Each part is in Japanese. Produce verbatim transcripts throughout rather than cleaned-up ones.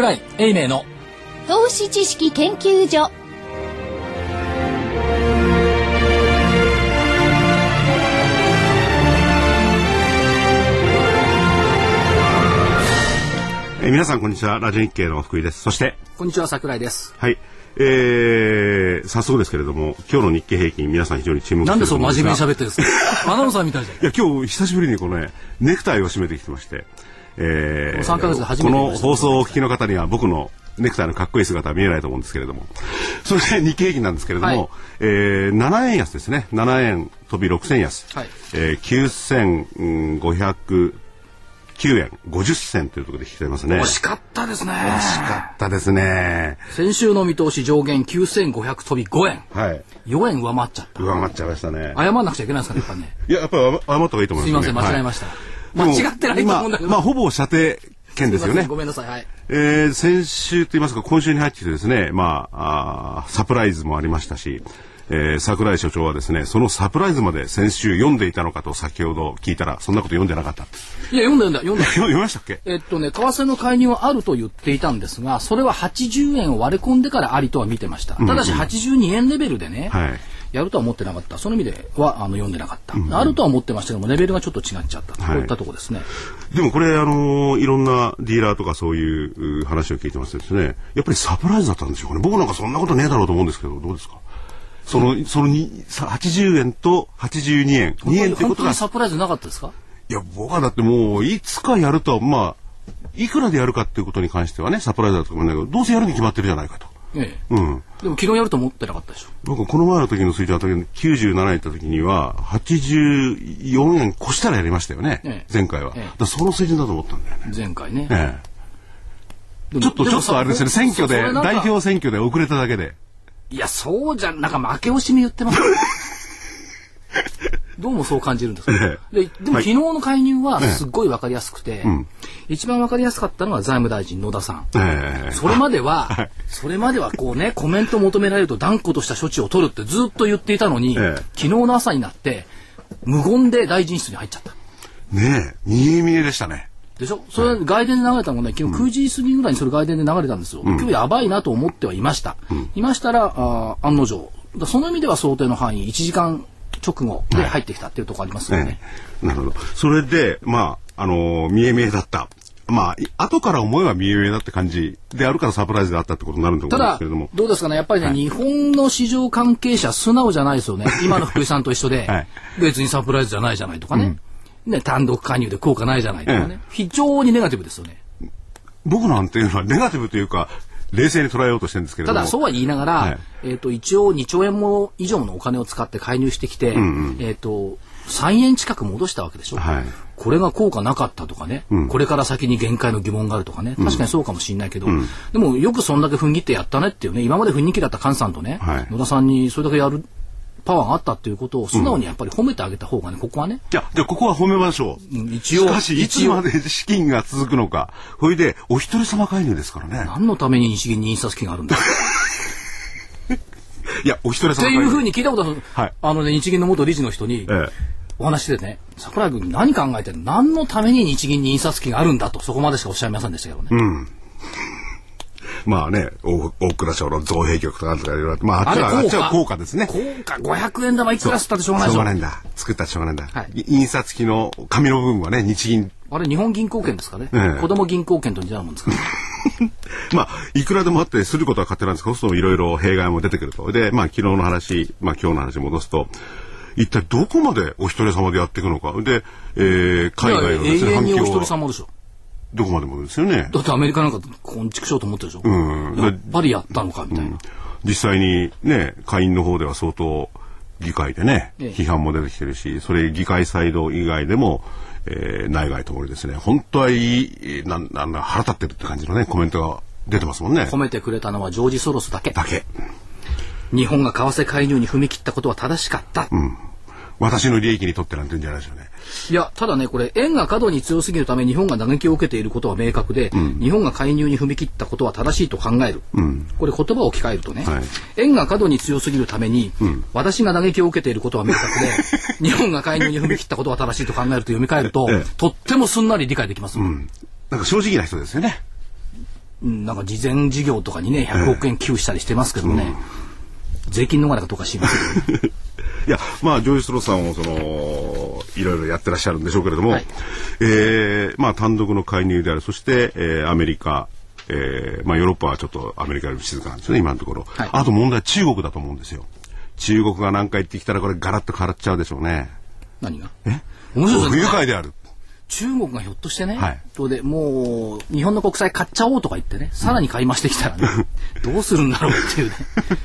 櫻井英明の投資知識研究所。え皆さんこんにちは、ラジオ日経の福井です。そしてこんにちは、櫻井です。はい、えー、早速ですけれども、今日の日経平均、皆さん非常に注目していると思うんですが、なんでそう真面目に喋ってるんですかアナウンサーみたいじゃん。いや、今日久しぶりにこの、ね、ネクタイを締めてきてまして、えー、さんかげつで初めて、ね、この放送をお聞きの方には僕のネクタイのかっこいい姿は見えないと思うんですけれども、それで日経平均なんですけれども、はい、えー、ななえん安ですね。ななえん飛びろくせん安、はい、えー、きゅうせんごひゃくきゅうえんごじゅっせんというところで引き取りますね。惜しかったですね。惜しかったですね。先週の見通し上限きゅうせんごひゃく飛びごえん。はい。よえん上回っちゃった。上回っちゃいましたね。謝んなくちゃいけないですかね、やっぱね。いや、やっぱり謝った方がいいと思いますね。すいません、間違えました。はい、間違ってないと思うんだけど。まあ、ほぼ射程圏ですよね。ごめんなさい。はい。えー、先週と言いますか、今週に入ってきてですね、まあ、あサプライズもありましたし、えー、櫻井所長はですね、そのサプライズまで先週読んでいたのかと先ほど聞いたら、そんなこと読んでなかった。いや、読んだ読んだ読んだ読みましたっけ。えっとね、為替の介入はあると言っていたんですが、それははちじゅうえんを割れ込んでからありとは見てました。ただしはちじゅうにえんレベルでね、うんうん、はい、やるとは思ってなかった。その意味ではあの読んでなかった、うんうん、あるとは思ってましたけども、レベルがちょっと違っちゃった、はい、こういったところですね。でもこれ、あのー、いろんなディーラーとかそういう話を聞いてますとですね、やっぱりサプライズだったんでしょうかね。僕なんかそんなことねえだろうと思うんですけど、どうですか。そのそのはちじゅうえんとはちじゅうにえん、にえんってことが本当にサプライズなかったですか。いや、僕はだってもういつかやるとは、まあいくらでやるかっていうことに関してはね、サプライズだと思うんだけど、どうせやるに決まってるじゃないかと。ええ、うん。でも昨日やると思ってなかったでしょ。僕この前の時の推定の時にきゅうじゅうななえんいった時にははちじゅうよえん越したらやりましたよね。ええ、前回は。ええ、だからその水準だと思ったんだよね。前回ね。ええ、ちょっとちょっとあれですよね。選挙で代表選挙で遅れただけで。いや、そうじゃん、なんか負け惜しみ言ってますどうもそう感じるんですけど、ええ、で, でも、はい、昨日の介入はすっごい分かりやすくて、ええ、うん、一番分かりやすかったのは財務大臣野田さん、ええ、それまでは、はい、それまではこうね、コメントを求められると断固とした処置を取るってずっと言っていたのに、ええ、昨日の朝になって無言で大臣室に入っちゃったね。え、見え見えでしたね。でしょ。それ外伝で流れたもんね、昨日くじ過ぎぐらいにそれ外伝で流れたんですよ、うん、今日やばいなと思ってはいました、うん、いましたらあ案の定だ。その意味では想定の範囲いちじかんちょく後で入ってきたっていうところありますよね、はい、えー、なるほど。それでまあ、あのー、見え見えだった、まあ後から思えば見え見えだって感じであるからサプライズであったってことになるんだと思うんですけれども、ただどうですかね、やっぱりね、はい、日本の市場関係者素直じゃないですよね。今の福井さんと一緒で、はい、別にサプライズじゃないじゃないとかね、うんね、単独加入で効果ないじゃないとかね、ええ、非常にネガティブですよね。僕なんていうのはネガティブというか冷静に捉えようとしてるんですけれども、ただそうは言いながら、はい、えー、と一応にちょうえんも以上のお金を使って介入してきて、うんうん、えー、とさんえん近く戻したわけでしょ、はい、これが効果なかったとかね、うん、これから先に限界の疑問があるとかね、確かにそうかもしれないけど、うん、でもよくそんだけ踏ん切ってやったねっていうね、今まで踏ん切りだった菅さんとね、はい、野田さんにそれだけやるパワーがあったということを素直にやっぱり褒めてあげた方がね、うん、ここはね、じゃあここは褒めましょう、うん、一応。しかしいつまで資金が続くのか、それでお一人様介入ですからね。何のために日銀に印刷機があるんだいや、お一人様介入っていうふうに聞いたことある、はい、あのね、日銀の元理事の人に、ええ、お話しててね、櫻井君何考えてるの、何のために日銀に印刷機があるんだと、そこまでしかおっしゃいませんでしたけどね、うん、まあね、大蔵省の造幣局とかなんとかいろいろ、まああっちはあっちは効果ですね。効果ごひゃくえん玉いくらすったってしょうがないでしょ。しょうがないんだ。作ったらしょうがないんだ。はい、印刷機の紙の部分はね、日銀。あれ日本銀行券ですかね。ええ、子供銀行券と似たようなもんですかね。まあいくらでもあってすることは勝手なんですけど、そういろいろ弊害も出てくると。で、まあ昨日の話、まあ今日の話戻すと。一体どこまでお一人様でやっていくのか。で、えー、海外のですね、反響は。永遠にお一人様でしょ。どこまでもですよね。だってアメリカなんかこんちくしょうと思ってるでしょ、うん、やっぱりやったのかみたいな、うん、実際にね、下院の方では相当議会でね、ええ、批判も出てきてるし、それ議会サイド以外でも、えー、内外ともにですね、本当はいいなんなん腹立ってるって感じのねコメントが出てますもんね。褒めてくれたのはジョージ・ソロスだけだけ。日本が為替介入に踏み切ったことは正しかった、うん、私の利益にとってなんて言うんじゃないですよね。いや、ただね、これ円が過度に強すぎるため日本が打撃を受けていることは明確で、うん、日本が介入に踏み切ったことは正しいと考える、うん、これ言葉を置き換えるとね、はい、円が過度に強すぎるために、うん、私が打撃を受けていることは明確で日本が介入に踏み切ったことは正しいと考えると読み替えると、ええ、とってもすんなり理解できます、うん、なんか正直な人ですよね。うん、なんか事前事業とかにねひゃくおくえん寄付したりしてますけどね、うん、税金逃れかどうか知りません。いやまあジョイ・ストロースさんもそのいろいろやってらっしゃるんでしょうけれども、はい、えー、まあ単独の介入である、そして、えー、アメリカ、えー、まあヨーロッパはちょっとアメリカより静かなんですね今のところ、はい、あと問題は中国だと思うんですよ。中国が何か言ってきたらこれガラッと変わっちゃうでしょうね。何がえ面白い、不愉快である中国がひょっとしてね、はい、とでもう日本の国債買っちゃおうとか言ってね、さらに買い増してきたらね、うん、どうするんだろうっていうね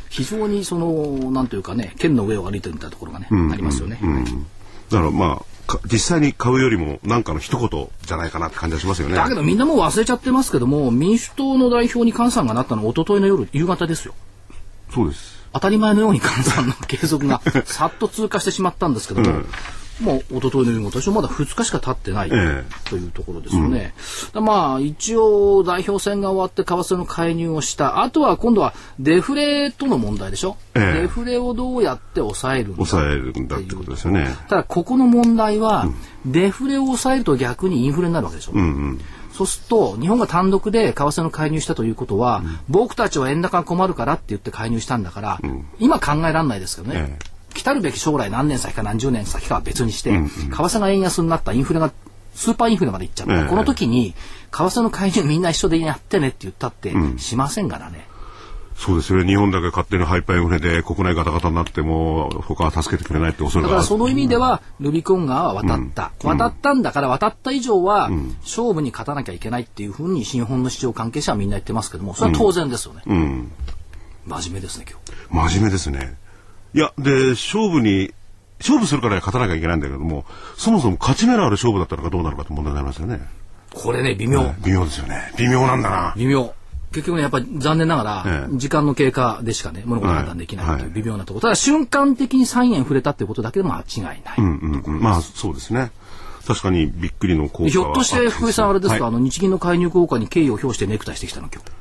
非常にそのなんというかね、剣の上を歩いてるみたいなところがね、うんうん、ありますよね、うん、だからまあ実際に買うよりもなんかの一言じゃないかなって感じがしますよね。だけどみんなもう忘れちゃってますけども、民主党の代表に菅さんがなったのは一昨日の夜夕方ですよ。そうです、当たり前のように菅さんの継続がさっと通過してしまったんですけども、うん、もう一昨日の夕方、私はまだふつかしか経ってないというところですよね、ええ、うん、まあ一応代表選が終わって為替の介入をした、あとは今度はデフレとの問題でしょ、ええ、デフレをどうやって抑えるんだ、抑えるんだってことですよね。ただここの問題は、うん、デフレを抑えると逆にインフレになるわけでしょ、うんうん、そうすると日本が単独で為替の介入したということは、うん、僕たちは円高が困るからって言って介入したんだから、うん、今考えられないですけどね、ええ、来たるべき将来何年先か何十年先かは別にして、為替が円安になった、インフレがスーパーインフレまでいっちゃった、えー、この時に為替の介入みんな一緒でやってねって言ったってしませんからね、うん、そうですよね。日本だけ勝手にハイパーインフレで国内ガタガタになっても他は助けてくれないって恐れがある。だからその意味では、うん、ルビコン川は渡った、うん、渡ったんだから渡った以上は、うん、勝負に勝たなきゃいけないっていうふうに新本の市場関係者はみんな言ってますけども、それは当然ですよね、うんうん、真面目ですね今日。真面目ですね。いやで勝負に勝負するから勝たなきゃいけないんだけども、そもそも勝ち目のある勝負だったのかどうなのかって問題になりますよね。これね微妙、ね、微妙ですよね。微妙なんだな。微妙。結局ねやっぱり残念ながら、ええ、時間の経過でしかね物事判断できないという微妙なところ、はい、ただ瞬間的にさんえん触れたっていうことだけでも間違いない、うんうんうん、まあそうですね。確かにびっくりの効果は、ひょっとして福井さんあれですか、はい、あの日銀の介入効果に敬意を表してネクタイしてきたの今日。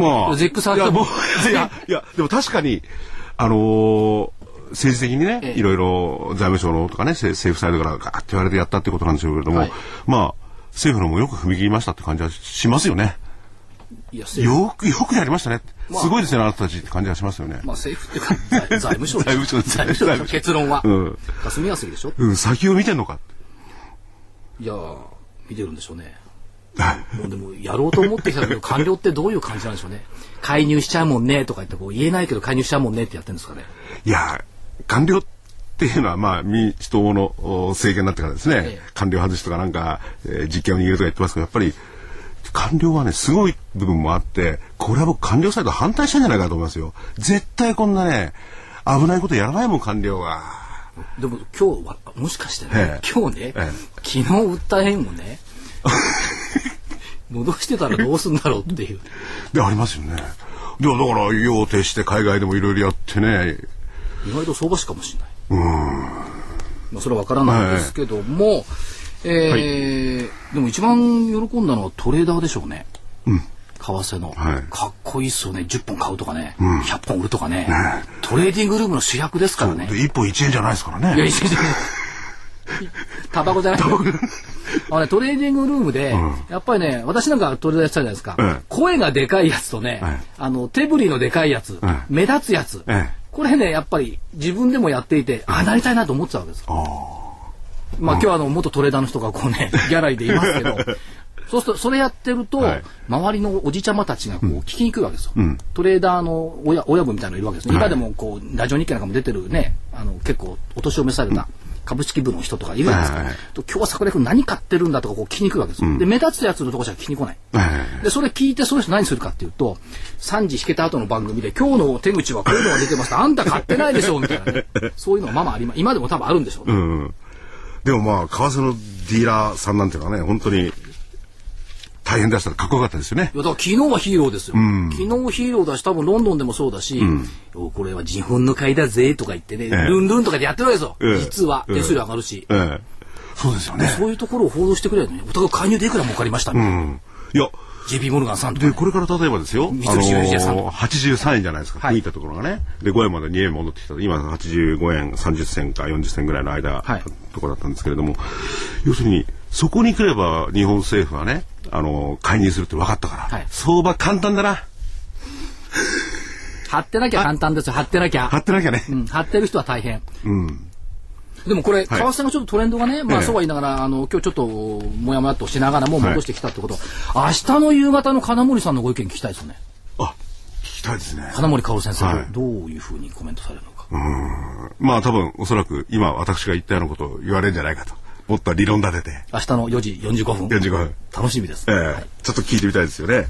まあ、ゼックされてもいや、いや、でも確かに、あのー、政治的にね、ええ、いろいろ財務省のとかね、政府サイドからガーッて言われてやったってことなんでしょうけれども、はい、まあ、政府のもよく踏み切りましたって感じはしますよね。いやよく、よくやりましたね。まあ、すごいですね、あなたたちって感じがしますよね。まあ、政府ってか、財務省財務省ですね。財務省の結論は。うん。霞が関でしょ。うん、先を見てんのか。いやー、見てるんでしょうね。もうでもやろうと思ってきたけど官僚ってどういう感じなんでしょうね。介入しちゃうもんねとか言ってこう言えないけど介入しちゃうもんねってやってるんですかね。いや官僚っていうのはまあ民主党の政権になってからですね、ええ、官僚外しとかなんか、えー、実権を握るとか言ってますけど、やっぱり官僚はねすごい部分もあって、これは僕官僚サイド反対したんじゃないかと思いますよ。絶対こんなね危ないことやらないもん官僚は。でも今日はもしかしてね、ええ、今日ね、ええ、昨日訴えもね戻してたらどうすんだろうっていうでありますよね。ではだから要請して海外でもいろいろやってね、意外と相場師かもしれない。うーん、まあ、それは分からないんですけども、はいえーはい、でも一番喜んだのはトレーダーでしょうね、うん、為替の、はい、かっこいいっすよね。じゅっぽん買うとかね、うん、ひゃっぽん売るとか ね, ねトレーディングルームの主役ですからね。いっぽんいちえんじゃないですからね。いやいちえんじゃないタバコじゃないあの、ね、トレーディングルームで、うん、やっぱりね私なんかトレーダーしたじゃないですか、うん、声がでかいやつとね、うん、あの手振りのでかいやつ、うん、目立つやつ、うん、これねやっぱり自分でもやっていて、うん、あなりたいなと思ってたわけです、うん、まあ、今日はあの元トレーダーの人がこうねギャラリーでいますけどそうするとそれやってると、はい、周りのおじちゃまたちがこう聞きに来るわけですよ、うん、トレーダーの 親, 親分みたいなのいるわけです、はい、今でもこうラジオ日経なんかも出てるね、あの結構お年を召された、うん株式部の人とかいるじゃないですか、はいはいはい、今日は桜井君何買ってるんだとかこう聞きに来るわけですよ、うん、で目立つやつのところじゃ聞きに来ない、はいはいはい、でそれ聞いてその人何するかっていうとさんじ引けた後の番組で今日の手口はこういうのが出てましたあんた買ってないでしょみたいなねそういうのはまあまあありま今でも多分あるんでしょうね、うんうん、でもまあ為替のディーラーさんなんていうのはね本当に大変出したらかっこよかったですよね。いやだから昨日はヒーローですよ、うん、昨日ヒーローだし多分ロンドンでもそうだし、うん、これは日本の買いだぜとか言ってね、えー、ルンルンとかでやってるわけですよ、えー、実は手数料上がるし、えー、そうですよね。そういうところを報道してくれるのにお互い介入でいくら儲かりましたみたいな、うん、いや ジェーピー モルガンさんとか、ね、でこれから例えばですよ、あのー、はちじゅうさんえんじゃないですか、はい、見たところがねでごえんまでにえん戻ってきた今はちじゅうごえんさんじゅっせんかよんじゅっせんぐらいの間、はい、ところだったんですけれども、要するにそこに来れば日本政府はね、あの介入するって分かったから、はい、相場簡単だな。張ってなきゃ簡単ですよ。張ってなきゃ。張ってなきゃね。うん、張ってる人は大変。うん。でもこれ、はい、為替のちょっとトレンドがね、まあそうは言いながら、ええ、あの今日ちょっともやもやっとしながらも戻してきたってこと、はい、明日の夕方の金森さんのご意見聞きたいですよね。あ、聞きたいですね。金森薫先生、はい、どういうふうにコメントされるのか。うん、まあ多分おそらく今私が言ったようなことを言われるんじゃないかと。もっと理論立てて。明日のよじよんじゅうごふん。よじごふん。楽しみです、ね。ええ、はい、ちょっと聞いてみたいですよね。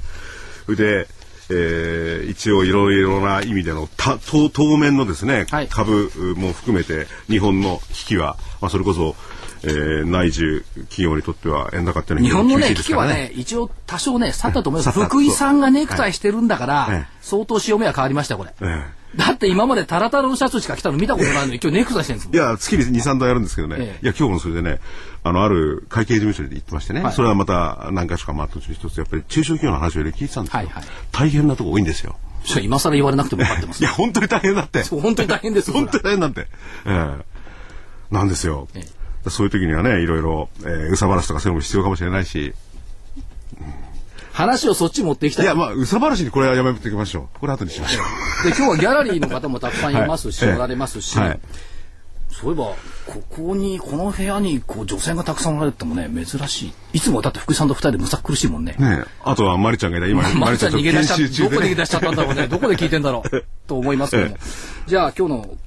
で、えー、一応いろいろな意味でのた当当面のですね、はい、株も含めて日本の危機は、まあ、それこそ、えー、内需企業にとっては円高っていうのは、ね、日本の、ね、危機はね一応多少ね去ったと思います。福井さんがネクタイしてるんだから、はい、相当潮目は変わりましたこれ、ええ。だって今までタラタラのシャツしか着たの見たことないのに今日ネクタイしてるんですもん。いや月にに、さんどやるんですけどね、ええ、いや今日もそれでね、あのある会計事務所で行ってましてね、はい、それはまた何か所かまあ途中一つやっぱり中小企業の話を聞いてたんですけど、はいはい、大変なとこ多いんですよ。今更言われなくても分かってます、ね。いや本当に大変だって。そう本当に大変です。本当に大変なんて、えー、なんですよ。ええ、そういう時にはねいろいろ、えー、うさばらしとかそういうのも必要かもしれないし、うん、話をそっち持っていきたい。いやまあうさばらしにこれはやめていきましょう。これ後にしましょう。で今日はギャラリーの方もたくさんいますし、はい、おられますし。はい、そういえばここにこの部屋にこう女性がたくさんおられてもね珍しい。いつもだって福井さんとふたりでむさ苦しいもん ね, ねあとはマリちゃんがいない今マリちゃん逃げ出しちゃったどこで逃げ出しちゃったんだろうねどこで聞いてんだろうと思いますけどねじゃあ今日の、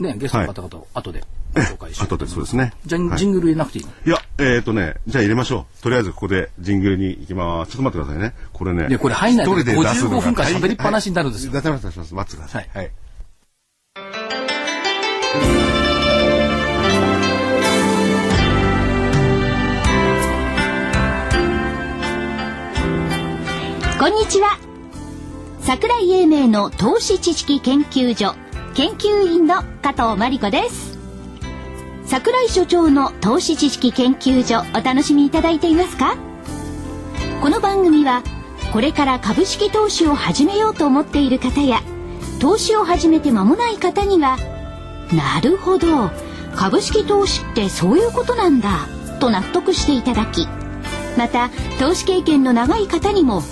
ね、ゲストの方々を後でご紹介しようと思います、はい、後でそうですねじゃあ、はい、ジングル入れなくていいのいやえー、っとねじゃあ入れましょうとりあえずここでジングルに行きます。ちょっと待ってくださいねこれねでこれ入んないとごじゅうごふんかん喋りっぱなしになるんですよ、はいはい、待ってください、はいこんにちは。桜井英明の投資知識研究所研究員の加藤真理子です。桜井所長の投資知識研究所お楽しみいただいていますか？この番組はこれから株式投資を始めようと思っている方や投資を始めて間もない方にはなるほど、株式投資ってそういうことなんだと納得していただき、また投資経験の長い方にも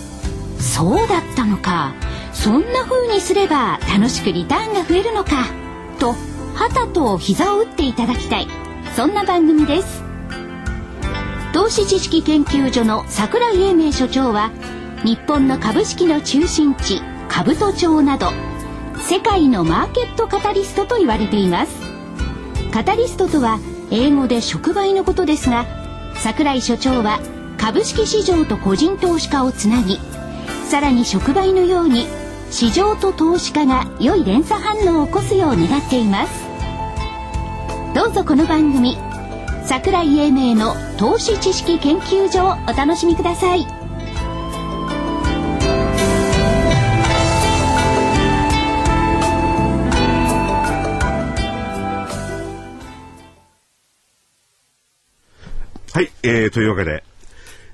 そうだったのか、そんな風にすれば楽しくリターンが増えるのかと旗と膝を打っていただきたい、そんな番組です。投資知識研究所の桜井英明所長は日本の株式の中心地兜町など世界のマーケットカタリストと言われています。カタリストとは英語で触媒のことですが、桜井所長は株式市場と個人投資家をつなぎ、さらに触媒のように市場と投資家が良い連鎖反応を起こすよう願っています。どうぞこの番組桜井英明の投資知識研究所をお楽しみください。はい、えー、というわけで、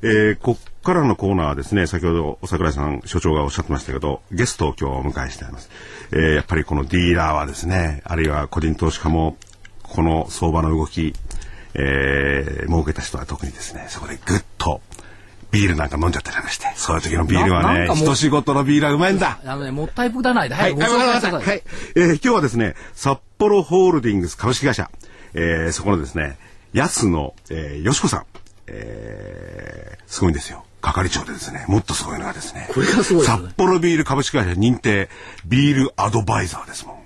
えー、こっからのコーナーはですね、先ほど桜井さん所長がおっしゃってましたけど、ゲストを今日お迎えしています、えー、やっぱりこのディーラーはですね、あるいは個人投資家もこの相場の動き、えー、儲けた人は特にですね、そこでグッとビールなんか飲んじゃったりなんかして、そういう時のビールはね、一仕事のビールはうまいんだ。あのね、もったいぶらないで、はい、はい、はい、えー、今日はですね、札幌ホールディングス株式会社、えー、そこのですね、安野、えー、よしこさん、えー、すごいんですよ。係長でですね、もっとすごいのがですね、これがすごいですね、札幌ビール株式会社認定ビールアドバイザーですもん。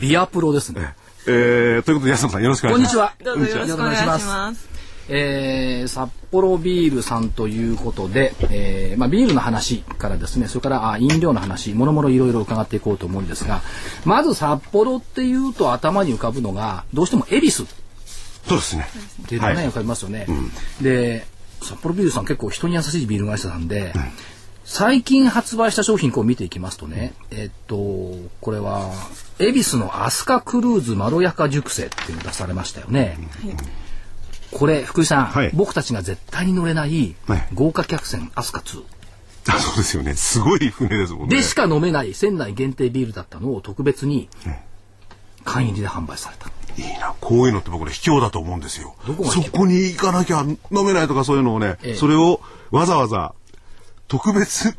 ビアプロですね。えー、ということで安野さんよろしくお願いします。こんにちは。よろしくお願いします。えー、札幌ビールさんということで、えーまあ、ビールの話からですね、それからあ飲料の話もろもろいろいろ伺っていこうと思うんですが、まず札幌っていうと頭に浮かぶのがどうしても恵比寿。そうですね。っていうのはね、はい、わかりますよね。うん、で札幌ビールさん結構人に優しいビール会社さんで、うん、最近発売した商品こう見ていきますとね、うん、えー、っとこれは恵比寿のアスカクルーズまろやか熟成っていうの出されましたよね、はい、これ福井さん、はい、僕たちが絶対に乗れない豪華客船アスカツー、はい、そうですよね、すごい船ですもんね。でしか飲めない船内限定ビールだったのを特別に缶入りで販売された、うんいいな、こういうのって僕ね、卑怯だと思うんですよ。そこに行かなきゃ飲めないとかそういうのをね、ええ、それをわざわざ特別、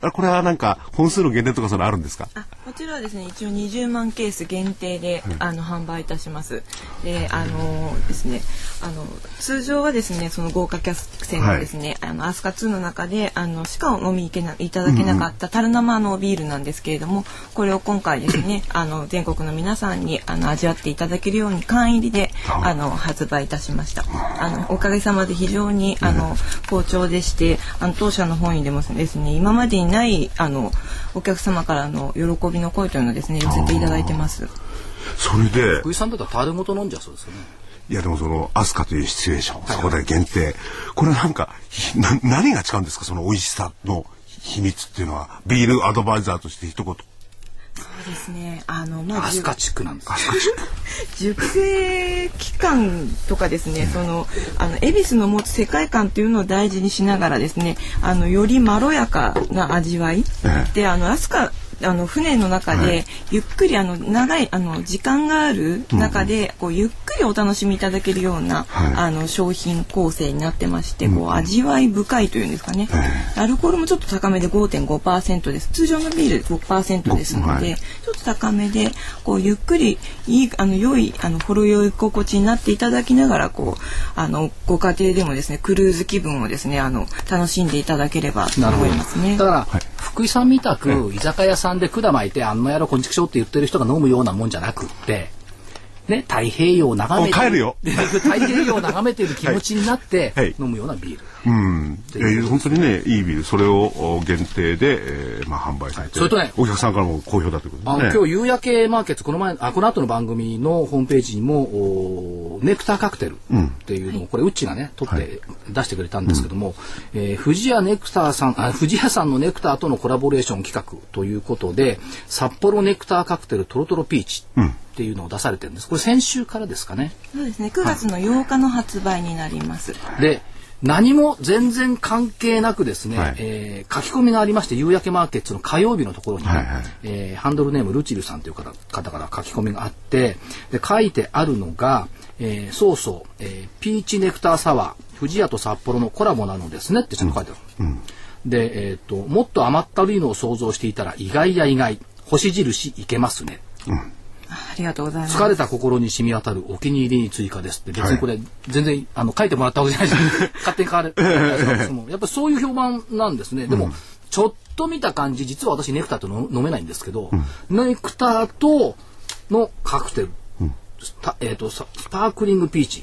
あ、これはなんか本数の限定とかそれあるんですか？あ、こちらはですね、一応にじゅうまんケース限定で、うん、あの販売いたします。で、あのですね、あの通常はですね、その豪華客船がですね、はい、あのアスカツーの中であのしかお飲みいけないただけなかった樽生のビールなんですけれども、うんうん、これを今回ですね、あの全国の皆さんにあの味わっていただけるように缶入りであの発売いたしました。あのおかげさまで非常にあの好調でして、あの当社の本にでもですね、今までにないあのお客様からの喜びの声というのをですね寄せていただいてます。それで福井さんだったら樽ごと飲んじゃそうですよね。いやでもそのアスカというシチュエーション、はい、そこで限定、これなんかな何が違うんですか、その美味しさの秘密っていうのは。ビールアドバイザーとして一言。そうですね、あのまあアスカチックなんです。熟成期間とかですね、そのあの恵比寿の持つ世界観というのを大事にしながらですね、あのよりまろやかな味わい、ええ、であのアスカあの船の中でゆっくりあの長いあの時間がある中でこうゆっくりお楽しみいただけるようなあの商品構成になってまして、こう味わい深いというんですかね。アルコールもちょっと高めで ごてんごパーセント です。通常のビール ごパーセント ですのでちょっと高めで、こうゆっくりいいあの良いあのほろ酔い心地になっていただきながら、こうあのご家庭でもですねクルーズ気分をですねあの楽しんでいただければと思いますね。だから福井さんみたく居酒屋さんで管巻いてあんのやろこんちくしょうって言ってる人が飲むようなもんじゃなくって、ね、太平洋を眺めて帰るよ太平洋を眺めている気持ちになって、はい、飲むようなビール、はい、うん、本当にねいいビール、それを限定で、えーまあ、販売されて、それとねお客さんからも好評だということですね。今日夕焼けマーケットこの前あこの後の番組のホームページにもネクターカクテルっていうのを、うん、これウッチがね取って、はい、出してくれたんですけども、うん、えー、藤谷ネクターさんあ藤谷さんのネクターとのコラボレーション企画ということで札幌ネクターカクテルトロトロピーチ、うんっていうのを出されてるんです。これ先週からですかね。そうですね。くがつのようかの発売になります。はい、で、何も全然関係なくですね、はい、えー、書き込みがありまして夕焼けマーケットの火曜日のところに、はいはい、えー、ハンドルネームルチルさんという 方, 方から書き込みがあって、で書いてあるのが、えー、そうそう、えー、ピーチネクターサワー富士屋と札幌のコラボなのですねってちゃんと書いてある。うんうん、で、えーと、もっと甘ったるいのを想像していたら意外や意外星印いけますね。うん、ありがとうございます。疲れた心に染み渡るお気に入りに追加ですって、別にこれ全然、はい、あの書いてもらったわけじゃないです勝手に書かれてやっぱそういう評判なんですね。でも、うん、ちょっと見た感じ実は私ネクターとの飲めないんですけど、うん、ネクターとのカクテル、うん、スタえー、とスパークリングピーチ、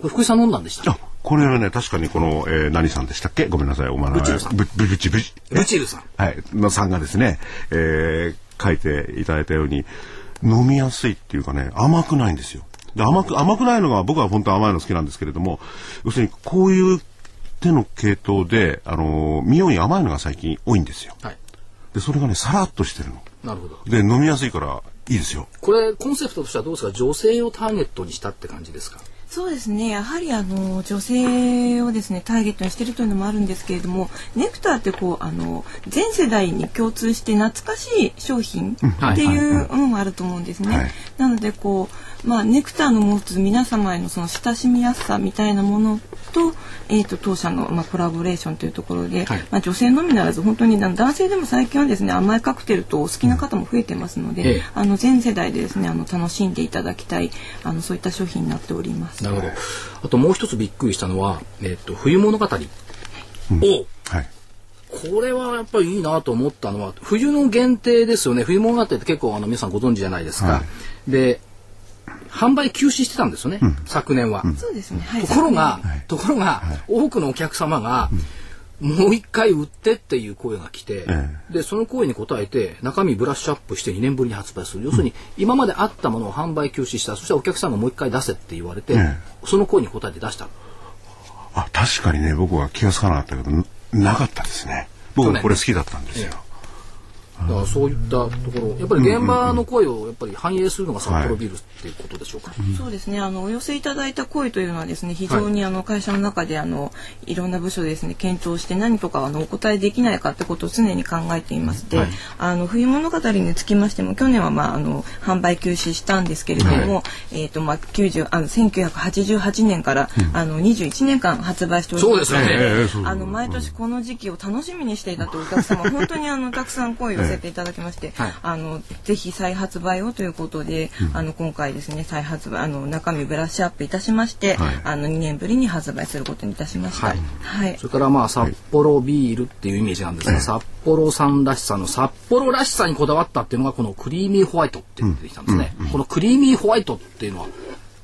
これ福井さん飲んだんでしたっけ？これはね確かにこの、えー、何さんでしたっけ、ごめんなさい、お前の名前ルチルさん、はい、のさんがですね、えー、書いていただいたように飲みやすいっていうかね、甘くないんですよ。で、甘く甘くないのが僕は本当甘いの好きなんですけれども、要するにこういう手の系統であの妙に甘いのが最近多いんですよ。はい、でそれがねさらっとしてるの。なるほど。で飲みやすいからいいですよ。これコンセプトとしてはどうですか、女性をターゲットにしたって感じですか？そうですね、やはりあの女性をですねターゲットにしているというのもあるんですけれども、ネクターってこうあの全世代に共通して懐かしい商品っていうのもあると思うんですね。なのでこう、まあ、ネクターの持つ皆様へのその親しみやすさみたいなものと、えーと当社の、まあ、コラボレーションというところで、はい、まあ、女性のみならず本当に男性でも最近はですね甘いカクテルとお好きな方も増えてますので、ええ、あの全世代でですねあの楽しんでいただきたいあのそういった商品になっております。なるほど。あともう一つびっくりしたのは、えー、と冬物語を、うん、はい、これはやっぱりいいなと思ったのは冬の限定ですよね。冬物語って結構あの皆さんご存知じゃないですか、はい、で販売休止してたんですよね、うん、昨年は、うん、ところが、はい、ところが、はい、多くのお客様が、うん、もう一回売ってっていう声が来て、うん、でその声に応えて中身ブラッシュアップしてにねんぶりに発売する、要するに今まであったものを販売休止した、そしてお客さんがもう一回出せって言われて、うん、その声に応えて出した。あ、確かにね僕は気が付かなかったけど な, なかったですね。僕もこれ好きだったんですよ。だからあ、そういったところやっぱり現場の声をやっぱり反映するのが札幌ビールっていうことでしょうか。はいうん、そうですね、あのお寄せいただいた声というのはですね、非常にあの会社の中であのいろんな部署でですね検討して何とかあのお答えできないかってことを常に考えていまして、はい、あの冬物語につきましても去年は、まあ、あの販売休止したんですけれども、はい、えーとまあ、きゅうじゅうあのせんきゅうひゃくはちじゅうはちねんから、うん、あのにじゅういちねんかん発売しておりまして、ね、あの毎年この時期を楽しみにしていたというお客様本当にあのたくさん声を寄せていただきまして、はい、あのぜひ再発売をということで、うん、あの今回ですね再発売あの中身ブラッシュアップいたしまして、はい、あのにねんぶりに発売することにいたしました。はいはい、それからまあ札幌ビールっていうイメージなんですが、はい、札幌さんらしさの札幌らしさにこだわったっていうのがこのクリーミーホワイトって出てきたんですね。うんうんうん、このクリーミーホワイトっていうのは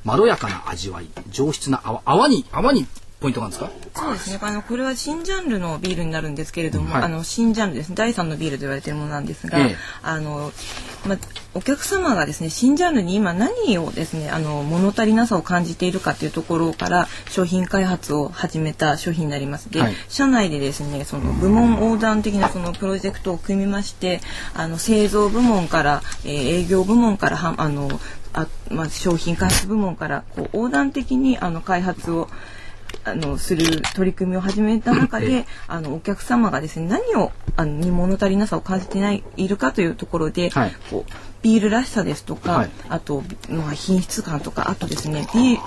まろやかな味わい、上質な泡、泡に泡にポイントなんですか。そうですね、あのこれは新ジャンルのビールになるんですけれども、はい、あの新ジャンルですね、だいさんのビールと言われているものなんですが、ええ、あのま、お客様がですね新ジャンルに今何をですねあの物足りなさを感じているかというところから商品開発を始めた商品になります。で、はい、社内でですねその部門横断的なそのプロジェクトを組みまして、あの製造部門から、えー、営業部門からはあのあ、ま、商品開発部門からこう横断的にあの開発をあのする取り組みを始めた中で、あのお客様がですね何をあのに物足りなさを感じてないいるかというところで、はい、こうビールらしさですとか、はい、あと、まあ、品質感とか、あとですねビー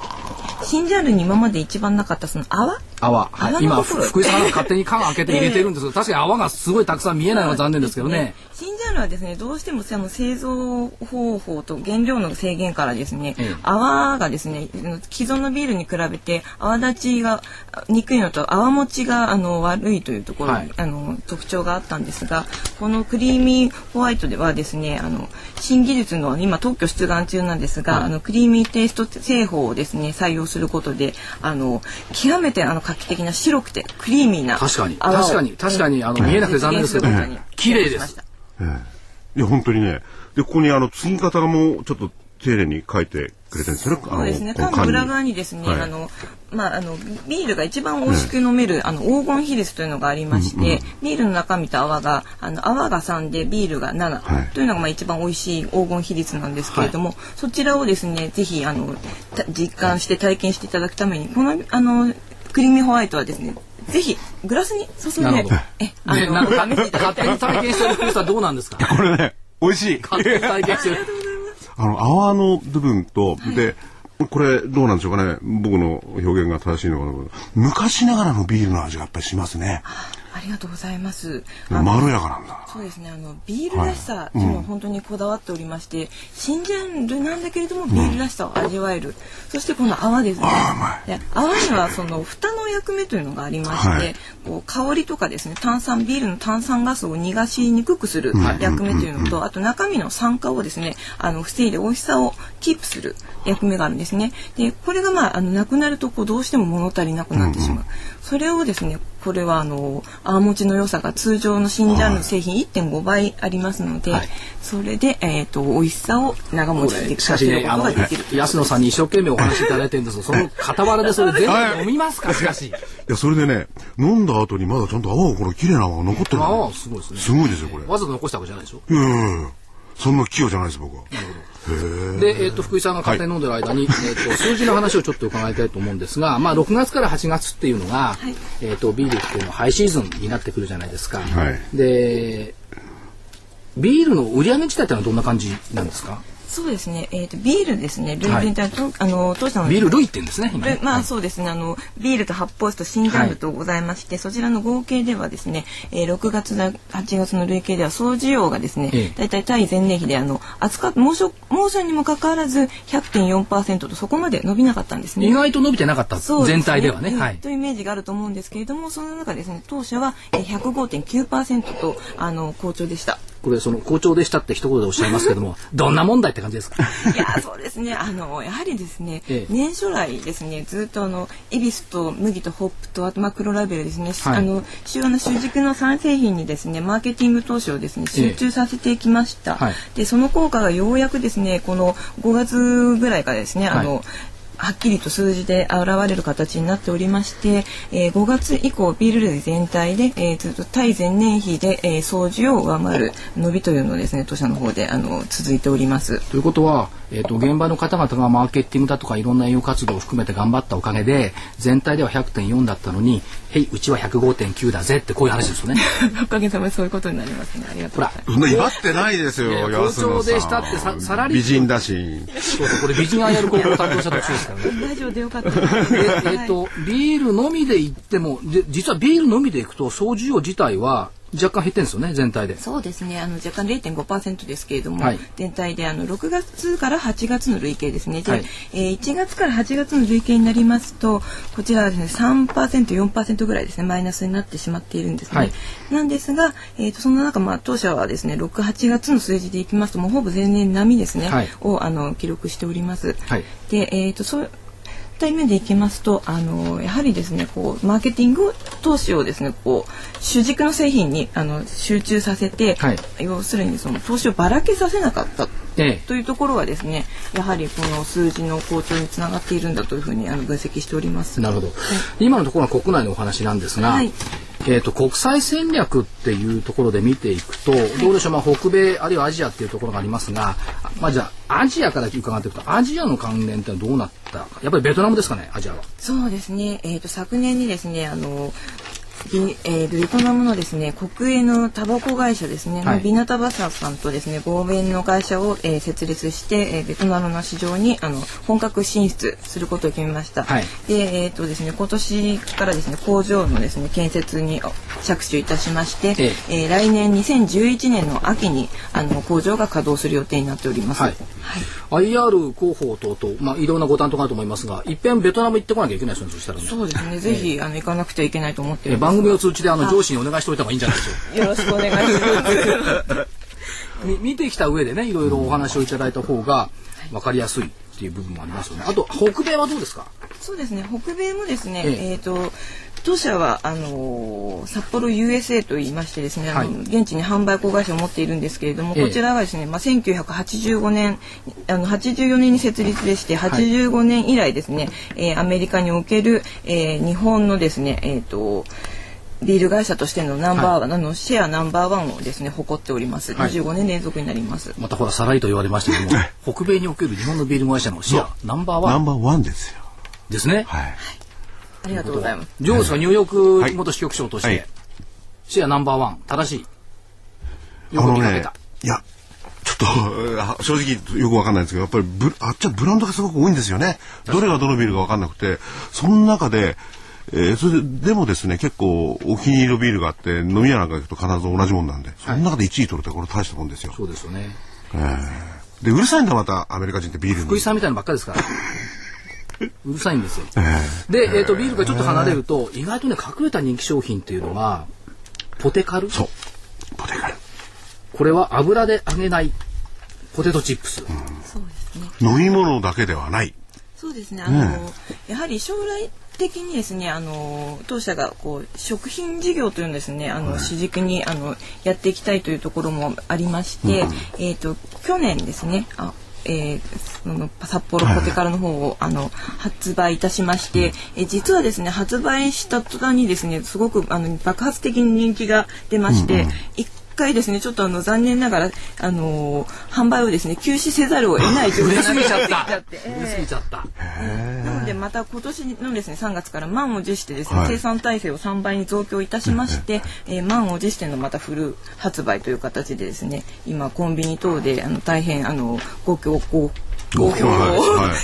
新ジャンルに今まで一番なかったその泡泡、はい、泡今福井さんが勝手に缶開けて入れてるんですけど、えー、確かに泡がすごいたくさん見えないのは残念ですけどね。新ジャンルはですねどうしても製造方法と原料の制限からですね、えー、泡がですね既存のビールに比べて泡立ちが憎いのと泡持ちがあの悪いというところに、はい、あの特徴があったんですが、このクリーミーホワイトではですねあの新技術の今特許出願中なんですが、はい、あのクリーミーテイスト製法をですね採用することであの極めてあの画期的な白くてクリーミーな確かに確かに確かにあの見えなくて残念ですけど綺麗です。ええ、いや本当にね、でここにあの継ぎ方もちょっと丁寧に書いてくれてるんですよね。そうですね、缶の裏側にですね、はい、あのまあ、あのビールが一番美味しく飲める、ね、あの黄金比率というのがありまして、うんうん、ビールの中身と泡があの泡がさんでビールがなな、はい、というのがまあ一番美味しい黄金比率なんですけれども、はい、そちらをですねぜひあの実感して体験していただくためにこのあのクリーミーホワイトはですねぜひグラスに注いでえあの、ね、なんか試していただきたい。勝手に体験してる人はどうなんですか。これね美味しい勝手に体験してるあの泡の部分と、はい、でこれどうなんでしょうかね、僕の表現が正しいのかな、昔ながらのビールの味がやっぱりしますね。ありがとうございます。まろやかなんだ。そうですね、あのビールらしさというのは本当にこだわっておりまして、はいうん、新ジャンルなんだけれどもビールらしさを味わえる、うん、そしてこの泡ですね、で泡にはその蓋の役目というのがありまして、はい、こう香りとかですね炭酸ビールの炭酸ガスを逃がしにくくする役目というのと、はい、あと中身の酸化をですねあの防いで美味しさをキープする役目があるんですね。でこれが、まあ、あのなくなるとこうどうしても物足りなくなってしまう、うんうん、それをですねこれはあの泡持ちの良さが通常の新ジャンルの製品 いってんご 倍ありますので、はい、それで、えー、と美味しさを長持ちしていくことができる。安野さんに一生懸命お話しいただいてるんですがその傍らでそれ全部飲みますか。しかしいやそれでね飲んだ後にまだちゃんと泡がこの綺麗な泡が残ってるのすごいですね。すごいですよこれ、えー、わざと残したわけじゃないでしょ。いやいやいやそんな器用じゃないです僕は。なるほど。で、えー、と福井さんが勝手に飲んでる間に、はい、えー、と数字の話をちょっと伺いたいと思うんですが、まあ、ろくがつからはちがつっていうのが、はい、えー、とビールっていうのはハイシーズンになってくるじゃないですか、はい、でビールの売り上げ自体ってのはどんな感じなんですか。そうですね、えー、とビールですね、類全体と、はい、あの当社のビール類って言うんですね今ね、まあそうですね、あのビールと発泡酒と新ジャンルとございまして、はい、そちらの合計ではですね、えー、ろくがつはちがつの累計では総需要がですね、えー、だいたい対前年比であの扱っ猛暑猛暑にもかかわらず ひゃくてんよんパーセント とそこまで伸びなかったんですね。意外と伸びてなかった、ね、全体ではね、えーはい、というイメージがあると思うんですけれども、その中ですね当社は ひゃくごてんきゅうパーセント とあの好調でした。これその好調でしたって一言でおっしゃいますけどもどんな問題って感じですか。いやそうですね、あのやはりですね、ええ、年初来ですねずっとあのエビスと麦とホップとあとマクロラベルですね、はい、あの主要な主軸のさん製品にですねマーケティング投資をですね集中させてきました、ええはい、でその効果がようやくですねこのごがつぐらいからですねあの、はいはっきりと数字で現れる形になっておりまして、えー、ごがつ以降ビール類全体で、えー、ずっと対前年比で、えー、総需要を上回る伸びというのをですね、当社の方であの続いております。ということは、えーと、現場の方々がマーケティングだとかいろんな営業活動を含めて頑張ったおかげで全体では ひゃくてんよん だったのに、へいうちは ひゃくごてんきゅう だぜってこういう話ですよね。おかげさまでそういうことになりますね。ありがとうございます。ほら、威張ってないですよ。好調でしたってさ、さらり美人だし。そうそう、これ美人アイアル高校担当者と一緒ですからね。ラジオでよかったです。えっとビールのみで行っても、で実はビールのみで行くと総需要自体は若干減ってんですよね、全体で。そうですね、あの若干 れいてんごパーセント ですけれども、はい、全体であのろくがつからはちがつの累計ですね。で、はい、えー、いちがつからはちがつの累計になりますと、こちらはですね さんパーセントよんパーセント ぐらいですね、マイナスになってしまっているんですね、はい、なんですが、えー、とその中、まあ、当社はですねろくはちがつの数字でいきますともうほぼ前年並みですね、はい、をあの記録しております、はい、で、えー、とそう対面でいきますと、あのやはりですね、こうマーケティングを投資をですね、こう主軸の製品にあの集中させて、はい、要するにその投資をばらけさせなかったというところがですね、やはりこの数字の好調につながっているんだというふうにあの分析しております。なるほど。はい、今のところは国内のお話なんですが、はい、えーと、国際戦略っていうところで見ていくと、どうでしょう、まあ、北米あるいはアジアっていうところがありますが、まあ、じゃあアジアから伺っていくと、アジアの関連ってのはどうなったか、やっぱりベトナムですかね、アジアは。そうですね、えーと、昨年にですね、あのえー、ベトナムのですね国営のタバコ会社ですね、はい、ビナタバサさんとですね合弁の会社を、えー、設立して、えー、ベトナムの市場にあの本格進出することを決めました、はい、で、えーとですね、今年からですね工場のですね建設に着手いたしまして、えええー、来年にせんじゅういちねんの秋にあの工場が稼働する予定になっております、はいはい、アイアール 広報等々、まあ、いろんなご担当があると思いますが、いっぺんベトナム行ってこなきゃいけないですよね、そしたらね。そうですね、ぜひ、えー、あの行かなくてはいけないと思っています、えー番組の通知であの上司にお願いしておいた方がいいんじゃないでしょうか。よろしくお願いします。見てきた上でね、いろいろお話をいただいた方が分かりやすいっていう部分もありますよね。あと北米はどうですか。そうですね。北米もですね、えー、えーと当社はあのー、札幌 ユーエスエー といいましてですね、あの、はい、現地に販売子会社を持っているんですけれども、こちらはですね、ええ、まあ、せんきゅうひゃくはちじゅうごねんあのはちじゅうよねんに設立でしてはちじゅうごねん以来ですね、はい、えー、アメリカにおける、えー、日本のですね、えーとビール会社としてのナンバーワン、はい、のシェアナンバーワンをですね誇っております。にじゅうごねん連続になります。はい、またほらさらりと言われましたけども、北米における日本のビール会社のシェアナンバーワン。ナンバーワンですよ。ですね。はい。はい、ありがとうございます。ジョーズはニューヨーク元支局長として、はいはい、シェアナンバーワン正しい。よく見かけた。あのね、いやちょっと正直よくわかんないんですけど、やっぱりブあっちはブランドがすごく多いんですよね。どれがどのビールかわかんなくて、その中で。えー、それ で, でもですね結構お気に入りのビールがあって、飲み屋なんか行くと必ず同じもんなんで、その中でいちい取るってこれ大したもんですよ。そうですよね、えー、でうるさいんだ、またアメリカ人ってビール福井さんみたいなばっかりですからうるさいんですよ、えー、で、えー、とビールがちょっと離れると、えー、意外とね隠れた人気商品っていうのがポテカル。そうポテカル、これは油で揚げないポテトチップス、うん、そうですね、飲み物だけではない。そうですね、あの、うん、やはり将来的にですね、あの当社がこう食品事業というのですね、あの主軸にあのやっていきたいというところもありまして、うん、えーと去年ですね、あ、えー、その札幌ポテカルの方をあの発売いたしまして、うん、え実はですね発売した途端にですねすごくあの爆発的に人気が出まして、うんうん、一回ですねちょっとあの残念ながらあのー、販売をですね休止せざるを得ない状況になっちゃってなので、また今年のですねさんがつから満を持してですね、はい、生産体制をさんばいに増強いたしまして、えー、満を持してのまたフル発売という形でですね、今コンビニ等であの大変あのご協力ご評価を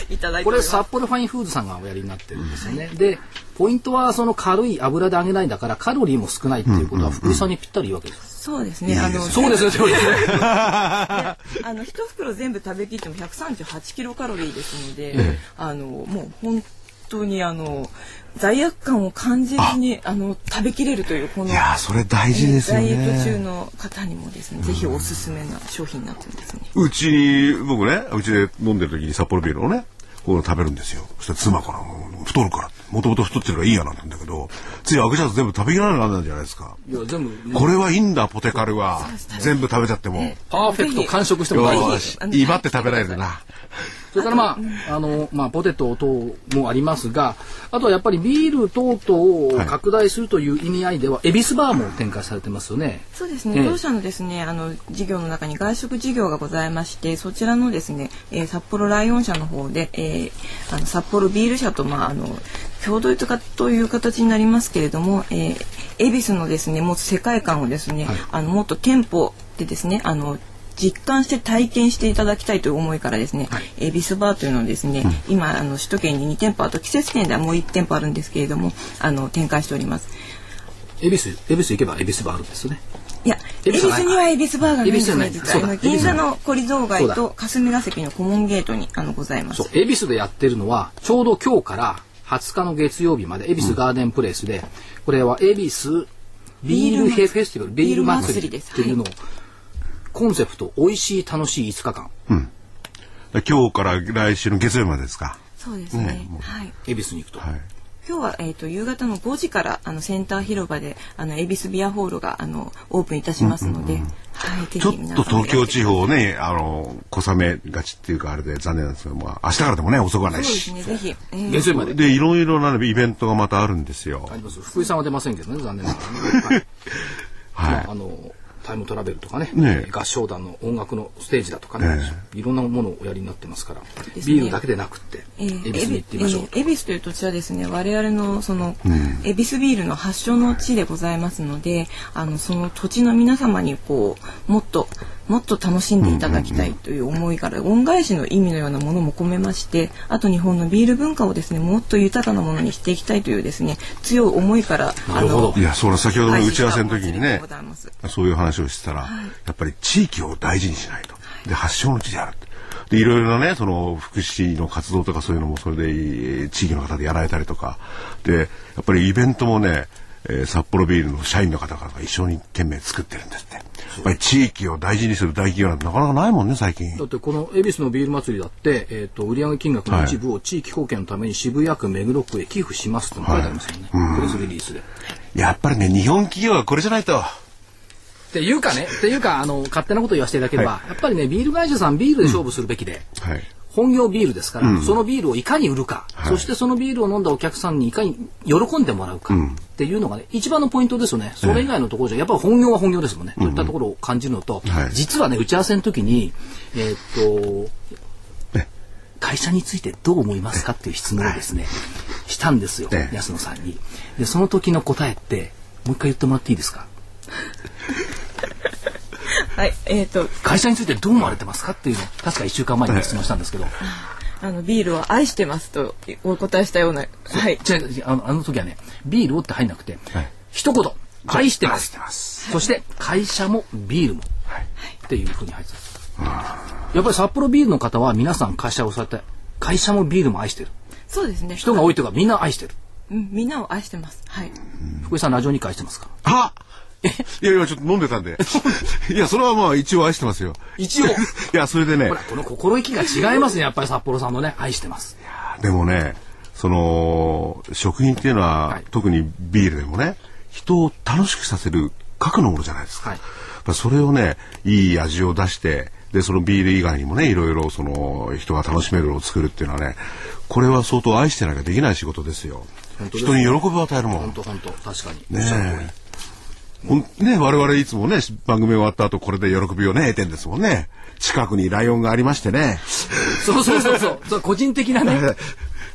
いただいて、これ札幌ファインフーズさんがおやりになってるんですよね、うん、でポイントはその軽い油で揚げないんだからカロリーも少ないっていうことは福井さんにぴったりいいわけです、うんうんうん、そうですね、いいですね、あのそうですねそうですねあの一袋全部食べきってもひゃくさんじゅうはちキロカロリーですので、ええ、あのもう本当にあの罪悪感を感じずにあの食べきれるという、このいやそれ大事ですよね、ダイエット中の方にもですね、うん、ぜひおすすめな商品になってるんですね。うちに僕ね、うちで飲んでる時に札幌ビールをねこういうの食べるんですよ。そしたら妻から太るから、もともと太ってるからいいやなんなんだけど、ついあげちゃうと全部食べきらないなんじゃないですか。いや全部これはいいんだ、ポテカルは全部食べちゃってもパーフェクト完食してもいい、威張って食べないでなそれからまあ、あ, あの、まあ、ポテト等もありますが、あとはやっぱりビール等々を拡大するという意味合いでは、恵比寿バーも展開されてますよね。そうですね。当社のですね、あの事業の中に外食事業がございまして、そちらのですね、えー、札幌ライオン社の方で、えー、あの札幌ビール社とまああの共同という形になりますけれども、えー、恵比寿のですね持つ世界観をですね、はい、あのもっと店舗でですねあの実感して体験していただきたいという思いからですね、はい、恵比寿バーというのをですね、うん、今あの首都圏ににてんぽあと季節店ではもういちてんぽあるんですけれどもあの展開しております。恵比寿恵比寿行けば恵比寿バーあるんですよね。いや恵比寿には恵比寿バーがないんですね。銀座のコリゾー街と霞が関のコモンゲートにあのございます。恵比寿でやってるのはちょうど今日からはつかの月曜日まで恵比寿ガーデンプレイスで、うん、これは恵比寿ビールフェスティバルビール祭りっていうのを、はい、コンセプト美味しい楽しいいつかかん、うん、今日から来週の月曜日までですか。そうですね、うん、はい、恵比寿に行くと、はい、今日は、えー、と夕方のごじからあのセンター広場であの恵比寿ビアホールがあのオープンいたしますので、うんうんうん、はい、ちょっと東京地方ねあの小雨がちっていうかあれで残念なんですけど、まあ、明日からでもね遅くはないし、そうですね、ぜひ、えー、月曜まででいろいろなイベントがまたあるんですよ。あります。福井さんは出ませんけどね残念ながらね、はいはい、あのタイムトラベルとか ね, ね合唱団の音楽のステージだとか ね, ねいろんなものをおやりになってますから、す、ね、ビールだけでなくって恵比寿に行ってみましょう。恵比寿という土地はですね我々のその恵比寿ビールの発祥の地でございますので、はい、あのその土地の皆様にこうもっともっと楽しんでいただきたいという思いから、うんうんうん、恩返しの意味のようなものも込めまして、あと日本のビール文化をですねもっと豊かなものにしていきたいというですね強い思いから。なるほど。いやそれ先ほどの打ち合わせの時にねそういう話をしてたら、はい、やっぱり地域を大事にしないと、で発祥の地であるでいろいろなねその福祉の活動とかそういうのもそれで地域の方でやられたりとかで、やっぱりイベントもね、えー、札幌ビールの社員の方々が一生懸命作ってるんですって。やっぱり地域を大事にする大企業なんてなかなかないもんね最近。だってこの恵比寿のビール祭りだって、えー、と売上金額の一部を地域貢献のために渋谷区目黒区へ寄付しますって書いてありますよね、はい、プレスリリースで。やっぱりね日本企業はこれじゃないとっていうかねっていうかあの勝手なこと言わせていただければ、はい、やっぱりねビール会社さんビールで勝負するべきで、うん、はい、本業ビールですから、うん、そのビールをいかに売るか、はい、そしてそのビールを飲んだお客さんにいかに喜んでもらうかっていうのがね一番のポイントですよね。それ以外のところじゃやっぱり本業は本業ですもんね、うんうん、といったところを感じるのと、はい、実はね打ち合わせの時に、えー、っと会社についてどう思いますかっていう質問をですねしたんですよ、安野さんに。でその時の答えってもう一回言ってもらっていいですかはい、えーと、会社についてどう思われてますかっていうのを確かいっしゅうかんまえに質問したんですけど、あのビールを愛してますとお答えしたような、はい、違う違う、あの、あの時はねビールをって入んなくて、はい、一言愛してます、愛してます、そして会社もビールも、はい、っていうふうに入ってた、はい、やっぱり札幌ビールの方は皆さん会社をされて会社もビールも愛してる。そうですね、人が多いというかみんな愛してる、うん、みんなを愛してます、はい、福井さんラジオに愛してますか。あいやいやちょっと飲んでたんでいやそれはまあ一応愛してますよ一応いやそれでねほらこの心意気が違いますねやっぱり札幌さんのね愛してます。いやでもねその食品っていうのは、はい、特にビールでもね人を楽しくさせる核のものじゃないですか、はい、それをねいい味を出してでそのビール以外にもねいろいろその人が楽しめるのを作るっていうのはねこれは相当愛してなきゃできない仕事ですよ。本当ですね、人に喜びを与えるもん。本当本当確かにねえね、我々いつもね番組終わった後これで喜びをね得てんですもんね。近くにライオンがありましてねそうそうそうそうそれ個人的なね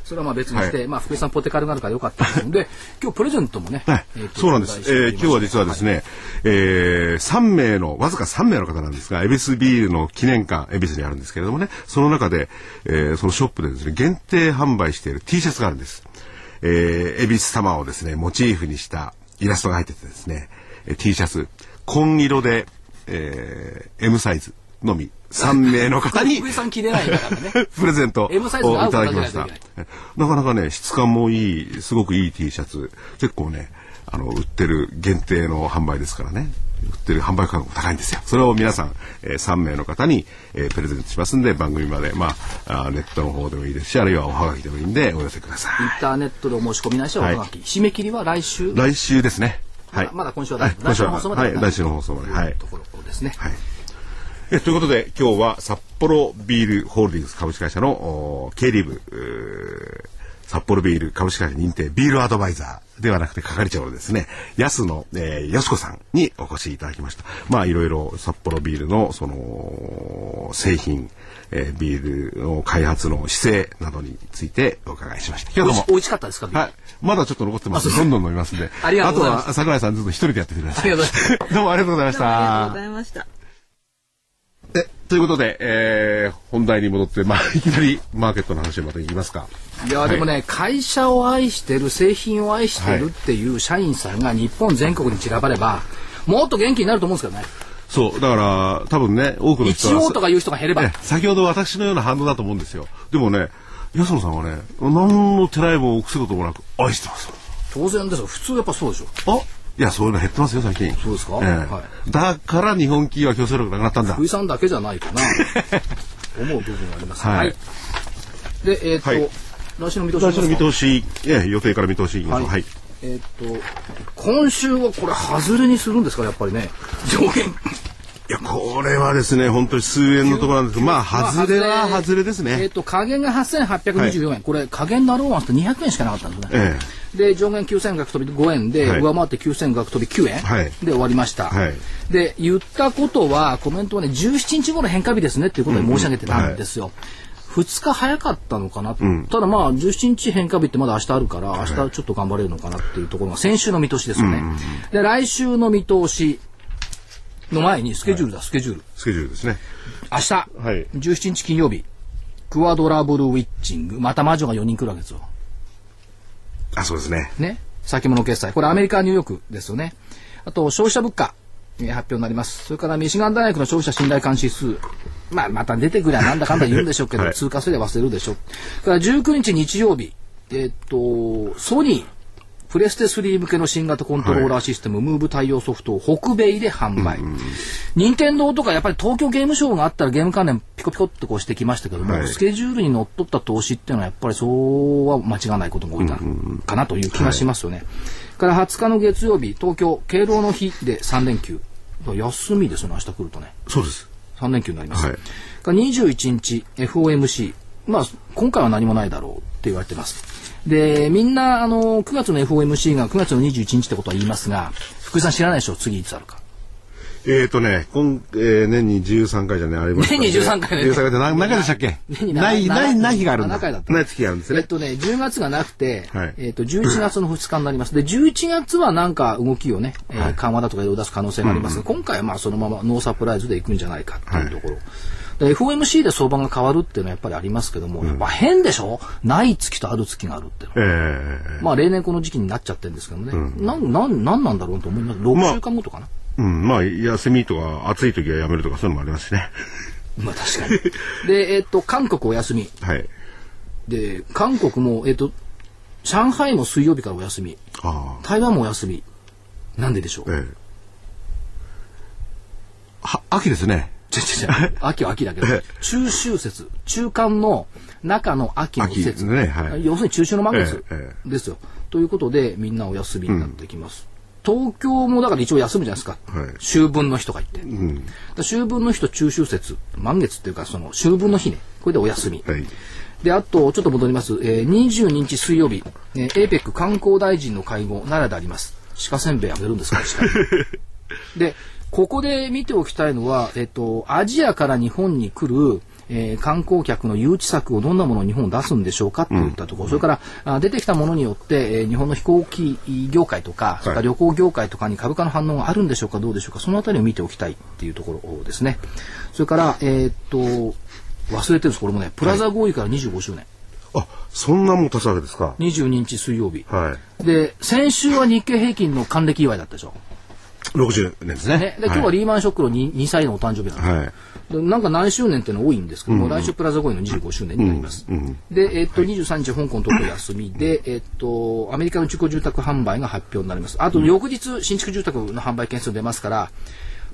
それはまあ別にして、はい、まあ福井さんポテカルがあるからよかったので今日プレゼントもね、はい、えー、そうなんです、えー、今日は実はですね、はい、えー、さんめいのわずかさんめいの方なんですが恵比寿ビールの記念館恵比寿にあるんですけれどもねその中で、えー、そのショップでですね限定販売している T シャツがあるんです。えー、恵比寿様をですねモチーフにしたイラストが入っててですねT シャツ紺色で、えー、M サイズのみさんめいの方にプレゼントをいただきました。なかなかね質感もいいすごくいい T シャツ結構ねあの売ってる限定の販売ですからね売ってる販売価格も高いんですよ。それを皆さん、えー、さんめいの方に、えー、プレゼントしますんで番組まで、まあ、あネットの方でもいいですしあるいはおはがきでもいいんでお寄せください。インターネットでお申し込みないしはおはがき、はい、締め切りは来週来週ですね。はい、まだ今週は来週の放送まで、はい、来週の放送までところですね。はい、えということで今日は札幌ビールホールディングス株式会社の経理部札幌ビール株式会社認定ビールアドバイザーではなくて係長のですね安野、えー、安子さんにお越しいただきました。まあいろいろ札幌ビールのその製品、えー、ビールの開発の姿勢などについてお伺いしました。今日も美味しかったですか。はい、まだちょっと残ってます。どんどん飲みますんで。ありがとうございます。あとは櫻井さんずっと一人でやってください。どうもありがとうございました。ありがとうございました。でということで、えー、本題に戻って、まあ、いきなりマーケットの話をまたいきますか。いや、はい、でもね会社を愛してる製品を愛してるっていう社員さんが日本全国に散らばればもっと元気になると思うんですけどね。そうだから多分ね多くの人は一応とかいう人が減れば、ね、先ほど私のような反応だと思うんですよ。でもね安野さんはね何のてらいも臆することもなく愛してます。当然ですよ。普通やっぱそうでしょ。あいやそういうの減ってますよ最近。そうですか、えーはい、だから日本企業は競争力なくなったんだ。福井さんだけじゃないかな思う部分があります、ね、はい、はい、でえー、っと、はい、来週の見通し、来週の見通し、えー、予定から見通しいきましょう。はい、はい、えー、っと今週はこれ外れにするんですかやっぱりね上限いやこれはですね本当に数円のところなんですけどまあ外れは外れですね。えっと下限がはっせんはっぴゃくにじゅうよんえん、はい、これ下限だろうなんてにひゃくえんしかなかったんですね、ええ、で上限きゅうせんごひゃくごえんで、はい、上回ってきゅうせんごひゃくきゅうえん、はい、で終わりました、はい、で言ったことはコメントはねじゅうしちにちごの変化日ですねっていうことで申し上げてたんですよ、うんうんはいふつか早かったのかな、うん、ただまあじゅうしちにち変化日ってまだ明日あるから明日ちょっと頑張れるのかなっていうところが先週の見通しですよね、うんうん、で来週の見通しの前にスケジュールだ、はい、スケジュールスケジュールですね明日、はい、じゅうしちにち金曜日クワドラブルウィッチングまた魔女がよにん来るわけですよ。あそうですねね先物決済これアメリカニューヨークですよね。あと消費者物価発表になります。それからミシガン大学の消費者信頼感指数、まあ、また出てくりゃなんだかんだ言うんでしょうけど、はい、通過すれば忘れるでしょう。それからじゅうくにち日曜日、えー、っとソニープレステスリー向けの新型コントローラーシステム、はい、ムーブ対応ソフトを北米で販売、うんうん、任天堂とかやっぱり東京ゲームショウがあったらゲーム関連ピコピコってこうしてきましたけども、はい、スケジュールにのっとった投資っていうのはやっぱりそうは間違わないことが多いかなという気がしますよね、うんうんはいからはつかの月曜日東京敬老の日でさん連休休みですよね明日来るとね。そうですさん連休になります、はい、からにじゅういちにち エフオーエムシー まあ今回は何もないだろうって言われてますでみんなあのくがつの エフオーエムシー がくがつのにじゅういちにちってことは言いますが福井さん知らないでしょ次いつあるか。えーとね今、えー、年にじゅうさんかいじゃねあります、ね、年にじゅうさんかいねじゅうさんかいって何回でしたっけ。年にないないない日があるんだ。ななかいだったない月があるんですね。えっとねじゅうがつがなくて、はい、えっとじゅういちがつのふつかになります。でじゅういちがつはなんか動きをね、えー、緩和だとか色々出す可能性がありますが、はい、今回はまあそのままノーサプライズでいくんじゃないかっていうところ、はい、で エフオーエムシー で相場が変わるっていうのはやっぱりありますけども、うん、やっぱ変でしょない月とある月があるっていうの、えー、まあ例年この時期になっちゃってるんですけどね、うん、な, ん な, んなんなんだろうと思います。ろくしゅうかんごとかな、まあうん、まあ休みとか暑い時はやめるとかそういうのもありますしね。まあ確かに。でえっ、ー、と韓国お休み。はい。で韓国もえっ、ー、と上海も水曜日からお休み。ああ。台湾もお休み。なんででしょう。ええ。は秋ですね。違う違う違う。秋は秋だけど中秋節中間の中の秋の節。ねはい、要するに中秋の満月、ええ、ですよ。ということでみんなお休みになってきます。うん東京もだから一応休むじゃないですか、はい、秋分の日とか言って、うん、だ秋分の日と中秋節満月っていうかその秋分の日ねこれでお休み、はい、であとちょっと戻ります、えー、にじゅうににち水曜日、えー、エーペック 観光大臣の会合奈良であります。鹿せんべいあげるんですかでここで見ておきたいのは、えー、とアジアから日本に来るえー、観光客の誘致策をどんなものを日本出すんでしょうかといったところ、うん、それからあ出てきたものによって、えー、日本の飛行機業界とか、はい、旅行業界とかに株価の反応があるんでしょうかどうでしょうかそのあたりを見ておきたいっていうところですね。それから、えー、っと忘れてるんですこれもねプラザ合意からにじゅうごしゅうねん、はい、あそんなもん経つわけですか。にじゅうににち水曜日、はい、で先週は日経平均の還暦祝いだったでしょろくじゅうねんです ね, ねで今日はリーマンショックの 2,、はい、にさいのお誕生日なんで、はい、なんか何周年っていうの多いんですけども、うん、来週プラザ合意のにじゅうごしゅうねんになります、うんうん、で、えー、っとにじゅうさんにち香港とこ休みで、えー、っとアメリカの中古住宅販売が発表になります。あと翌日新築住宅の販売件数出ますから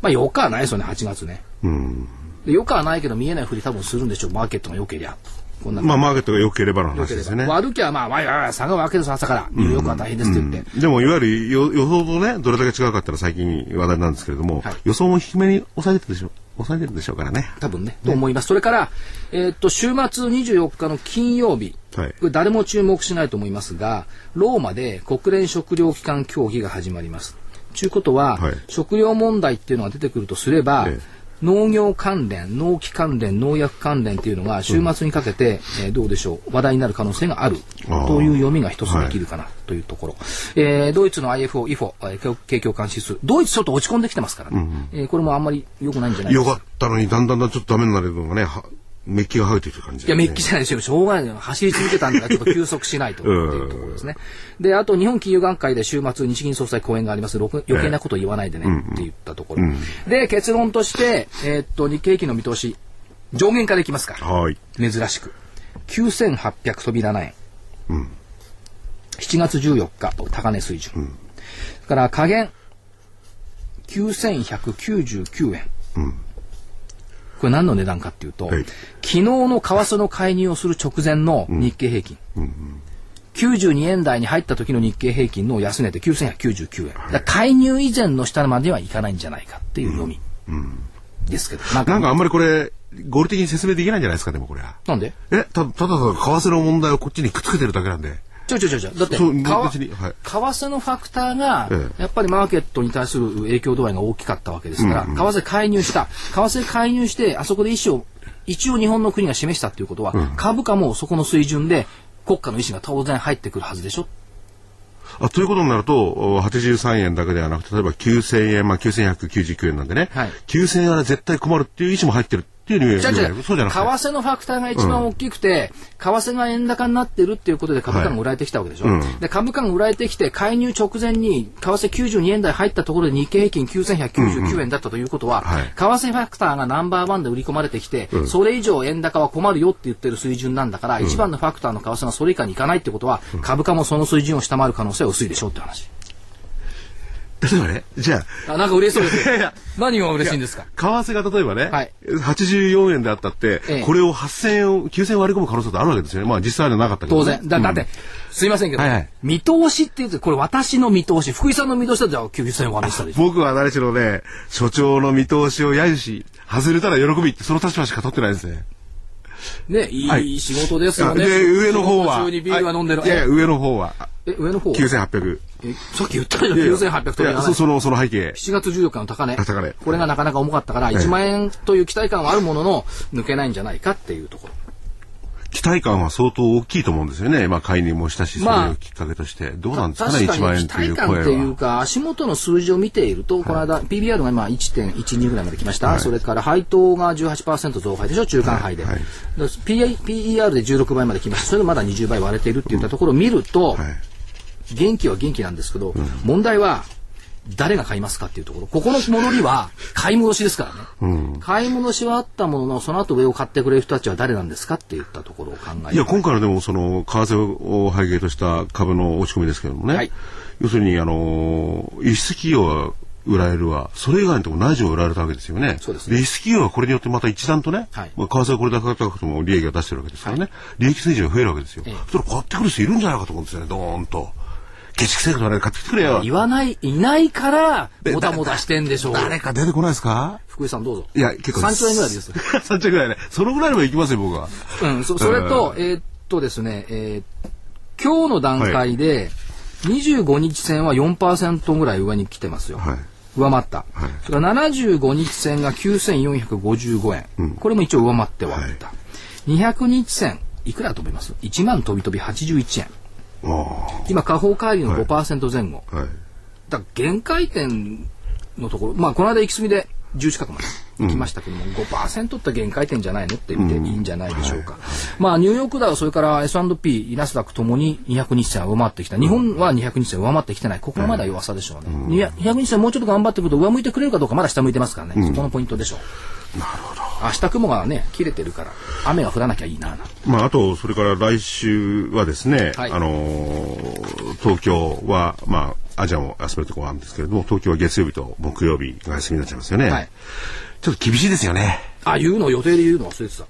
まあよっかはないですよねはちがつね、うん、でよっかはないけど見えないふり多分するんでしょうマーケットが良けりゃこんなまあマーケットが良ければの話ですよね。悪きゃまあわいわい下がるわけです朝から、ニューヨークは大変ですって言って、うんうんうん、でもいわゆる予想とねどれだけ違うかったら最近話題なんですけれども、はい、予想も低めに抑えてるでしょ抑えてるでしょうからね多分ね、うん、と思います。それから、えー、っと週末にじゅうよっかの金曜日、はい、これ誰も注目しないと思いますがローマで国連食糧機関協議が始まりますということは、はい、食糧問題っていうのが出てくるとすれば、ええ農業関連、農機関連、農薬関連というのが週末にかけて、うんえー、どうでしょう話題になる可能性があるという読みが一つできるかなというところ、はいえー、ドイツの アイエフオー、アイエフオ 景況感指数ドイツちょっと落ち込んできてますから、ねうんうんえー、これもあんまり良くないんじゃないですか。良かったのにだんだんだんちょっとダメになるのがねメッキが生えている感じ、ね、いやメッキじゃないですよしょうがないの走り続けたんだからちょっと休息しないというところですねであと日本金融眼科で週末日銀総裁講演があります余計なこと言わないでね、えー、って言ったところ、うんうん、で結論として、えー、っと日経平均の見通し上限からいきますかはい珍しくきゅうせんはっぴゃくななえん、うん、しちがつじゅうよっか高値水準、うん、から下限きゅうせんひゃくきゅうじゅうきゅうえん、うんこれ何の値段かっていうと、はい、昨日の為替の介入をする直前の日経平均、うんうん、きゅうじゅうにえんだいに入った時の日経平均の安値できゅうせんひゃくきゅうじゅうきゅうえん、はい、だから介入以前の下まではいかないんじゃないかっていう読みですけど、うんうん、なんかなんかあんまりこれ合理的に説明できないんじゃないですか。でもこれはなんでえ た, ただただ為替の問題をこっちにくっつけてるだけなんでちょちょちょだって為替のファクターがやっぱりマーケットに対する影響度合いが大きかったわけですから、うんうん、為替介入した為替介入してあそこで意思を一応日本の国が示したということは、うん、株価もそこの水準で国家の意思が当然入ってくるはずでしょ。あということになるとはちじゅうさんえんだけではなくて例えばきゅうせんえん、まあ、きゅうせんひゃくきゅうじゅうきゅうえんなんでね、はい、きゅうせんえんは絶対困るっていう意思も入ってるっていうじゃじゃ為替のファクターが一番大きくて、うん、為替が円高になってるっていうことで株価が売られてきたわけでしょ、はいうん、で株価が売られてきて介入直前に為替きゅうじゅうにえんだい入ったところで日経平均きゅうせんひゃくきゅうじゅうきゅうえんだったということは、うんうんはい、為替ファクターがナンバーワンで売り込まれてきて、うん、それ以上円高は困るよって言ってる水準なんだから、うん、一番のファクターの為替がそれ以下にいかないってことは、うん、株価もその水準を下回る可能性は薄いでしょうって話。例えばね、じゃあ、あなんか嬉しそうですね。いやいや何が嬉しいんですか。為替が例えばね、はい、はちじゅうよんえんであったって、ええ、これをはっせんえん、きゅうせんえん割り込む可能性ってあるわけですよね。まあ実際はなかったけど、ね。当然だ、だって、うん、すいませんけど、はいはい、見通しって言うとこれ私の見通し、福井さんの見通しだときゅうせんえん割りしたでしょ。僕は何しろね、所長の見通しを揶揄し、外れたら喜びってその立場しか取ってないですね。ね、いい、はい、仕事ですよね。で上の方は、中にビールは飲んでる。いやいや上の方は、え上の方はきゅうせんはっぴゃく。えさっき言ったじゃんきゅうせんはっぴゃくとか そ, そのその背景しちがつじゅうよっかの高値高値これがなかなか重かったから、はい、いちまんえんという期待感はあるものの抜けないんじゃないかっていうところ。期待感は相当大きいと思うんですよね。まあ介入もしたしそれをきっかけとして、まあ、どうなんですかねいちまんえんという声は。確かに期待感っていうか足元の数字を見ていると、はい、この間 ピービーアール が今 いってんいちに ぐらいまで来ました、はい、それから配当が じゅうはちパーセント 増配でしょ中間配で、はいはい、ピーイーアール でじゅうろくばいまで来ました。それでまだにじゅうばい割れているっていったところを見ると、うんはい元気は元気なんですけど、うん、問題は誰が買いますかっていうところ。ここの戻りは買い戻しですからね、うん、買い戻しはあったもののその後上を買ってくれる人たちは誰なんですかっていったところを考え。いや今回のでもその為替を背景とした株の落ち込みですけどもね、はい、要するにあの輸出企業は売られるわそれ以外のところ内需を売られたわけですよね。そうですね。で輸出企業はこれによってまた一段とね、はい、まあ、為替はこれだけ高くても利益が出してるわけですからね、はい、利益水準が増えるわけですよ、ええ、それ買ってくる人いるんじゃないかと思うんですよね。ドーンと下宿生活まで買ってきてくれよ。言わないいないからもだもだしてんでしょう。誰か出てこないですか。福井さんどうぞ。いや結構さんちょうえんぐらいです。さんちょうえんぐらいね。そのぐらいまで行きますよ僕は。うん。そ, それとえー、っとですね、えー、今日の段階でにじゅうごにちせんは よんパーセント ぐらい上に来てますよ。はい、上回った。はい、それからななじゅうごにちせんがきゅうせんよんひゃくごじゅうごえん、うん。これも一応上回ってはいた。はい、にひゃくにちせんいくら飛びます。いちまん飛び飛びはちじゅういちえん。今下方乖離の ごパーセントぜんご、はいはい、だから限界点のところ、まあ、この間行き過ぎでじゅう近くまで行きましたけども、うん、ごパーセント って限界点じゃないのって見ていいんじゃないでしょうか、うんはいはい、まあ、ニューヨークダウそれから エスアンドピー ナスダックともににひゃくにちせん上回ってきた。日本はにひゃくにちせん上回ってきてない。ここはまだ弱さでしょうね、うん、にひゃくにちせんもうちょっと頑張ってくると上向いてくれるかどうかまだ下向いてますからね、うん、そこのポイントでしょう。なるほど。明日雲がね切れてるから雨が降らなきゃいいな。まああとそれから来週はですね、はい、あのー、東京はまあアジアも休めるところなんですけれども東京は月曜日と木曜日が休みになっちゃいますよね、はい、ちょっと厳しいですよね。あ言うの予定で言うの忘れてた。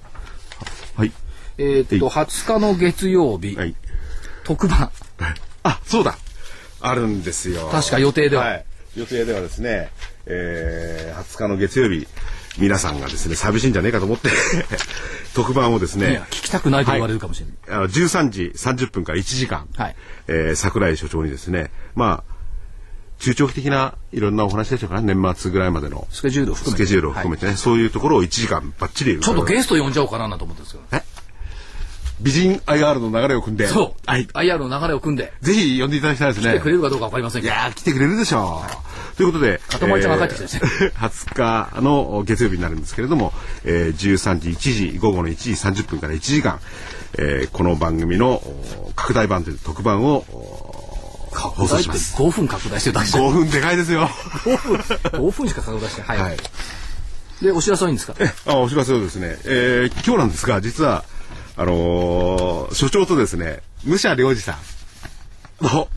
はい、えっとはつかの月曜日、はい、特番、はい、あ、そうだ、あるんですよ、確か予定では、はい、予定ではですね、えー、はつかの月曜日、皆さんがですね寂しいんじゃねえかと思って特番をですね、いや聞きたくないと言われるかもしれない、はい、あのじゅうさんじさんじゅっぷんからいちじかん、はい、えー、櫻井所長にですね、まあ中長期的ないろんなお話でしょうかね、年末ぐらいまでのスケジュールを含めて、スケジュールを含めてね、はい、そういうところをいちじかんばっちり、ちょっとゲスト呼んじゃおうかなと思ったんですけど、え、美人 アイアール の流れを組んで、そう、はい、アイアール の流れを組んでぜひ呼んでいただきたいですね。来てくれるかどうか分かりませんけど、いやー来てくれるでしょう、はい、ということで片森ちゃんが帰ってきたですね、えー、はつかの月曜日になるんですけれども、えー、じゅうさんじいちじ、午後のいちじさんじゅっぷんからいちじかん、えー、この番組の拡大版という特番を放送します。ごふん拡大してるだけじゃん、ごふんでかいですよごふん、ごふんしか拡大してない、はい、はい、でお知らせはいいんですか。えあお知らせはですね、えー、今日なんですが、実はあのー、所長とですね武者良二さんの、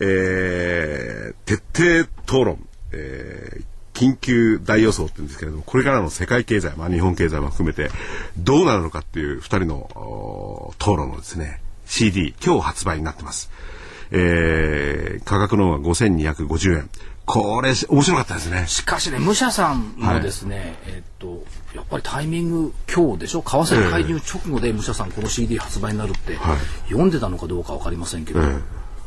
えー、徹底討論、えー、緊急大予想って言うんですけれども、これからの世界経済、まあ、日本経済も含めてどうなるのかっていうふたりの討論のですね シーディー、 今日発売になってます。えー、価格の方がごせんにひゃくごじゅうえん、これ面白かったですね。しかしね、武者さんもですね、はい、えー、っとやっぱりタイミング今日でしょ、為替介入直後で武者さんこの シーディー 発売になるって、はい、読んでたのかどうか分かりませんけど、えー、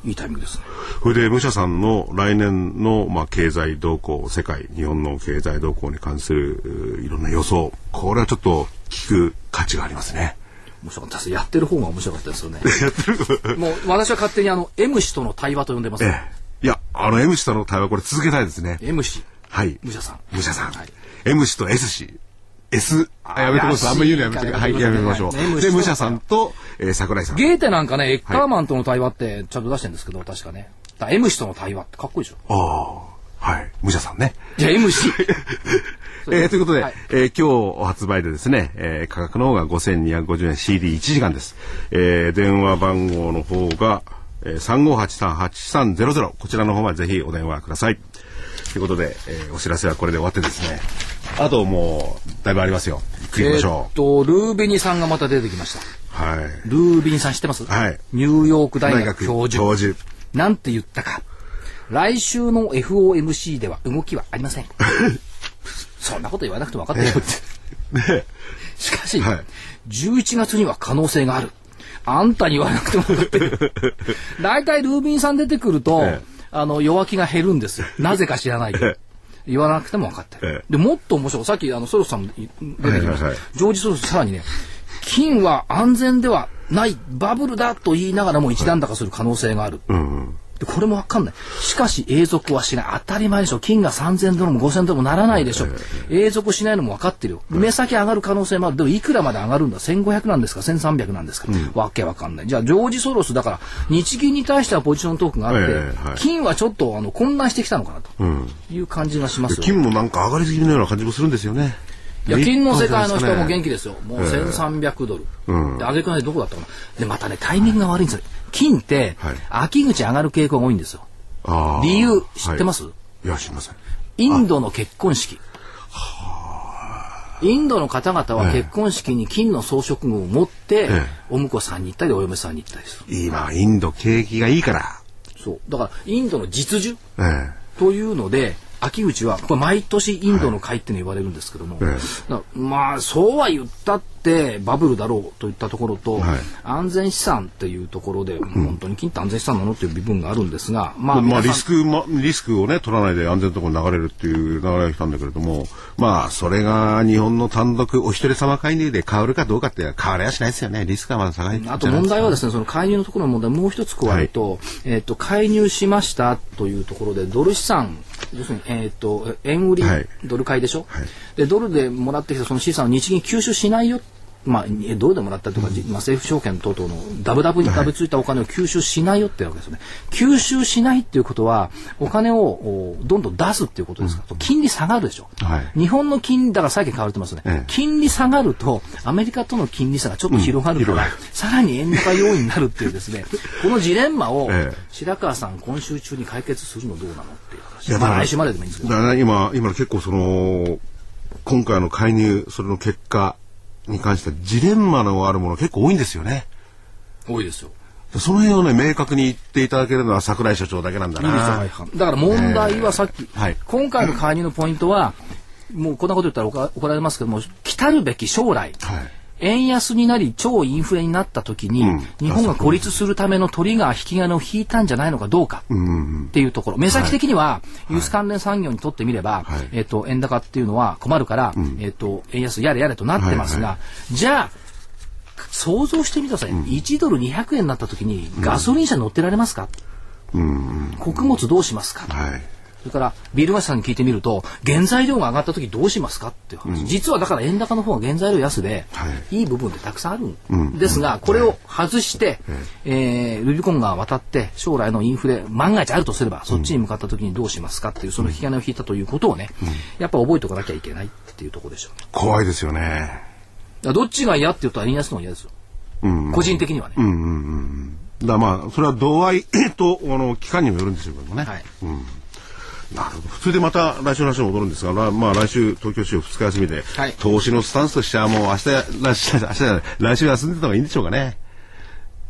いいタイミングですね。それで武者さんの来年の、まあ、経済動向、世界日本の経済動向に関するいろんな予想、これはちょっと聞く価値がありますね。面白かったです。やってる方が面白かったですよねもう私は勝手にあの M 氏との対話と呼んでます、ええ、いやあの M 氏との対話、これ続けたいですね。 M 氏、はい、武者さん、武者さん、はい、M 氏と S 氏 S あやめてください、あんまり言うのやめてください、はい、やめましょう、はい、で武者さんと、えー、櫻井さん、ゲーテなんかねエッカーマンとの対話ってちゃんと出してるんですけど、確かね、だから M 氏との対話ってかっこいいでしょ。ああはい、武者さんね。じゃあ エムシー 、えー、ということで、はい、えー、今日発売でですね、えー、価格の方がごせんにひゃくごじゅうえん、 シーディーいち 時間です、えー、電話番号の方が、えー、さんごはちさんはちさんぜろぜろ、こちらの方までぜひお電話くださいということで、えー、お知らせはこれで終わってですね、あともうだいぶありますよ、行きましょう、えー、っとルービニさんがまた出てきました、はい、ルービニさん知ってます、はい、ニューヨーク大学教授、教授なんて言ったか、来週の エフオーエムシー では動きはありませんそんなこと言わなくても分かってるよって、ね、しかし、はい、じゅういちがつには可能性がある、あんたに言わなくても分かってる大体ルービンさん出てくると、ええ、あの弱気が減るんですよ、なぜか知らないけど、ええ、言わなくても分かってる、ええ、でもっと面白い、さっきあのソロスさんも出てきました、はいはいはい、ジョージ・ソロスさらにね、金は安全ではないバブルだと言いながらも一段高する可能性がある、はい、うんうん、これもわかんない。しかし永続はしない。当たり前でしょ。金がさんぜんドルもごせんドルもならないでしょ。永続しないのもわかってるよ。目先上がる可能性もある。でもいくらまで上がるんだ。せんごひゃくなんですかせんさんびゃくなんですか、うん、わけわかんない。じゃあジョージ・ソロスだから日銀に対してはポジショントークがあって、えーはい、金はちょっとあの混乱してきたのかなという感じがしますよ、ね、うん、金もなんか上がりすぎるような感じもするんですよね。いや金の世界の人も元気ですよ。もうせんさんびゃくドル、えーうん、で上げくないどこだったかな。でまたねタイミングが悪いんですよ。金って、はい、秋口上がる傾向が多いんですよ。あ理由知ってます、はい、いや知りません。インドの結婚式、インドの方々は結婚式に金の装飾具を持って、ええ、お婿さんに行ったりお嫁さんに行ったりする。今インド景気がいいから、そうだからインドの実需、ええ、というので秋口はこれ毎年インドの会っての言われるんですけども、はい、だまあそうは言ったってバブルだろうといったところと、はい、安全資産っていうところで、うん、本当に金って安全資産なのっていう部分があるんですが、まあ、まあリスク、ま、リスクをね取らないで安全なところに流れるっていう流れが来たんだけれども、まあそれが日本の単独お一人様介入で変わるかどうかって変わりはしないですよね。リスクはまだ下がり、あと問題はですね、その介入のところの問題もう一つ加えると、はい、えー、と介入しましたというところでドル資産、要するに、えー、と円売り、はい、ドル買いでしょ、はい、でドルでもらってきたその資産を日銀吸収しないよ、まあ、ドルでもらったりとか、うん、まあ、政府証券等々のダブダブにダブついたお金を吸収しないよってわけですよね、はい、吸収しないっていうことはお金をどんどん出すっていうことですから、うん、金利下がるでしょ、はい、日本の金利だから最近買われてますね、うん、金利下がるとアメリカとの金利差がちょっと広がるから、うん、さらに円高要因になるっていうですねこのジレンマを白川さん今週中に解決するのどうなのっていう話、いや、まあ、来週まででもいいんですけど、だから今今結構その今回の介入それの結果に関してジレンマのあるもの結構多いんですよね。多いですよ。その辺をね明確に言っていただけるのは櫻井所長だけなんだな。いいですよ、はいはい、だから問題はさっき、えーはい、今回の介入のポイントは、うん、もうこんなこと言ったら怒られますけども、来たるべき将来、はい、円安になり超インフレになった時に、うん、日本が孤立するためのトリガー引き金を引いたんじゃないのかどうかっていうところ、うんうん、目先的には、はい、輸出関連産業にとってみれば、はい、えーと、円高っていうのは困るから、うんえーと、円安やれやれとなってますが、はいはい、じゃあ想像してみてください、うん、いちドルにひゃくえんになった時にガソリン車に乗ってられますか、うん、穀物どうしますか、はい、それからビール会社さんに聞いてみると原材料が上がった時どうしますかっていう話、うん、実はだから円高の方が原材料安で、はい、いい部分ってたくさんあるんですが、うん、これを外して、はいえー、ルビコンが渡って将来のインフレ万が一あるとすればそっちに向かった時にどうしますかっていう、その引き金を引いたということをね、うん、やっぱ覚えておかなきゃいけないっていうところでしょう、ね、怖いですよね。どっちが嫌って言うと円安の方が嫌ですよ、うんうん、個人的にはね、うんうんうん、だからまあそれは度合いとあの期間にもよるんでしょうけどもね、はいうん、なるほど。普通でまた来週の話も戻るんですが、まあ、来週東京市場ふつか休みで、はい、投資のスタンスとしてはもう明日来週、明日来週休んでた方がいいんでしょうかね。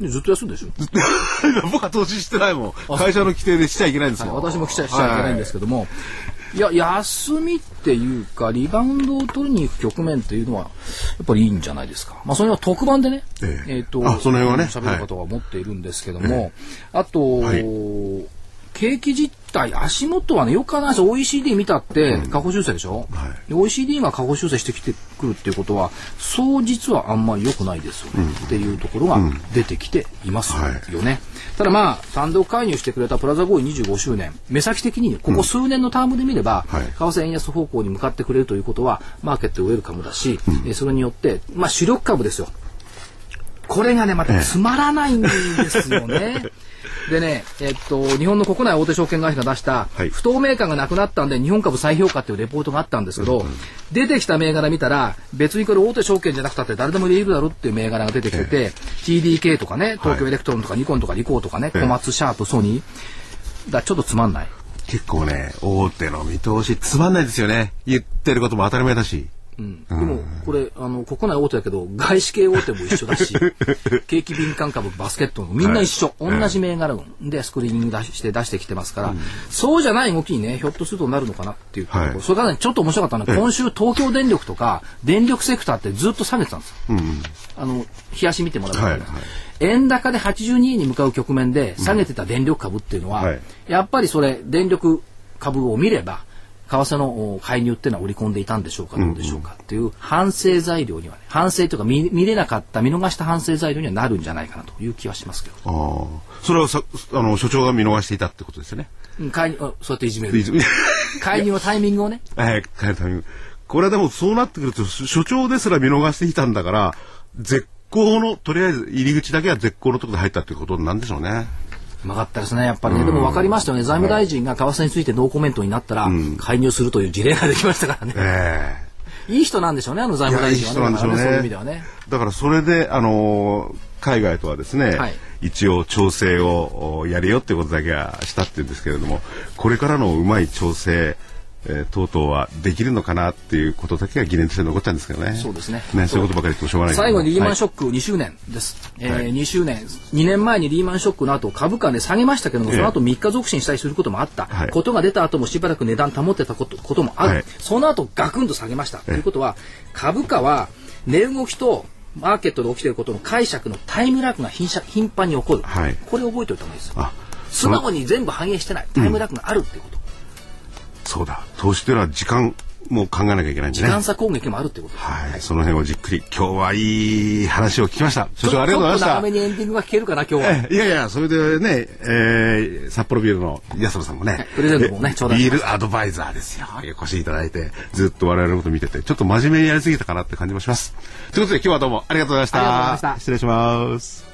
ずっと休んでしょ僕は投資してないもん、会社の規定でしちゃいけないんですもん、はい、私もしちゃいけないんですけども、はいはい、いや休みっていうかリバウンドを取りに行く局面っていうのはやっぱりいいんじゃないですか。まあそれは特番でね、えーえー、とあその辺はね喋る方は思っているんですけども、はい、あと、はい、景気実態足元はねよく考えます。 オーイーシーディー 見たって過去修正でしょ、うんはい、で オーイーシーディー が過去修正してきてくるっていうことはそう実はあんまり良くないですよね、うん、っていうところが出てきていますよね、うんはい、ただまあ単独介入してくれたプラザ合意にじゅうごしゅうねん目先的にここ数年のタームで見れば、うんはい、為替円安方向に向かってくれるということはマーケットウェルカムだし、うん、それによって、まあ、主力株ですよ。これがねまたつまらないんですよねでね、えっと、日本の国内大手証券会社が出した不透明感がなくなったんで日本株再評価っていうレポートがあったんですけど、うんうん、出てきた銘柄見たら別にこれ大手証券じゃなくたって誰でも入れるだろうっていう銘柄が出てきてて、えー、ティーディーケー とかね東京エレクトロンとかニコンとかリコーとかね、えー、コマツシャープソニーだちょっとつまんない。結構ね大手の見通しつまんないですよね。言ってることも当たり前だし、うん、でもこれあの国内大手だけど外資系大手も一緒だし景気敏感株バスケットもみんな一緒、はい、同じ銘柄でスクリーニング出して出してきてますから、うん、そうじゃない動きにねひょっとするとなるのかなっていうところ、はい、それから、ね、ちょっと面白かったのは、はい、今週東京電力とか電力セクターってずっと下げてたんですよ、うんうん、あの日足見てもらったら、はいはい、円高ではちじゅうにえんに向かう局面で下げてた電力株っていうのは、うんはい、やっぱりそれ電力株を見れば為替の介入っていうのは織り込んでいたんでしょうかどうでしょうかっていう反省材料には、ね、反省というか 見, 見れなかった見逃した反省材料にはなるんじゃないかなという気はしますけど。あそれはさあの所長が見逃していたってことですよね。介入そうやっていじめる介入のタイミングをねはい介入タイミングこれはでもそうなってくると所長ですら見逃していたんだから絶好のとりあえず入り口だけは絶好のところで入ったということなんでしょうね。うまかったですねやっぱりね。でも分かりましたよね。財務大臣が為替についてノーコメントになったら介入するという事例ができましたからね、えー、いい人なんでしょうねあの財務大臣は、ね、いい人なんでしょうね。そういう意味ではねだからそれで、あのー、海外とはですね、はい、一応調整をやれよってことだけはしたって言うんですけれどもこれからのうまい調整えー、とうとうはできるのかなっていうことだけが疑念として残っちゃうんですけどね。そうですね。ね、そういうことばかり言ってもしょうがない。最後にリーマンショックにしゅうねんです、はいえーはい、にしゅうねんにねんまえにリーマンショックの後株価で、ね、下げましたけどもその後みっか続伸したりすることもあった、はい、ことが出た後もしばらく値段保ってたこと、こともある、はい、その後ガクンと下げました、はい、ということは株価は値動きとマーケットで起きていることの解釈のタイムラグが頻繁に起こる、はい、これを覚えておいた方がいいです。あ、素直に全部反映してないタイムラグがあるっていうこと、うんそうだ投資というのは時間も考えなきゃいけないんでね時間差攻撃もあるってことです、はいはい、その辺をじっくり今日はいい話を聞きました。所長ありがとうございました。ちょっと長めにエンディングが聞けるかな今日は。いやいやそれでね、えー、札幌ビールの安野さんもね、はい、プレゼントもねちょうだいビールアドバイザーですよお越しいただいてずっと我々のこと見ててちょっと真面目にやりすぎたかなって感じもします。ということで今日はどうもありがとうございました。失礼します。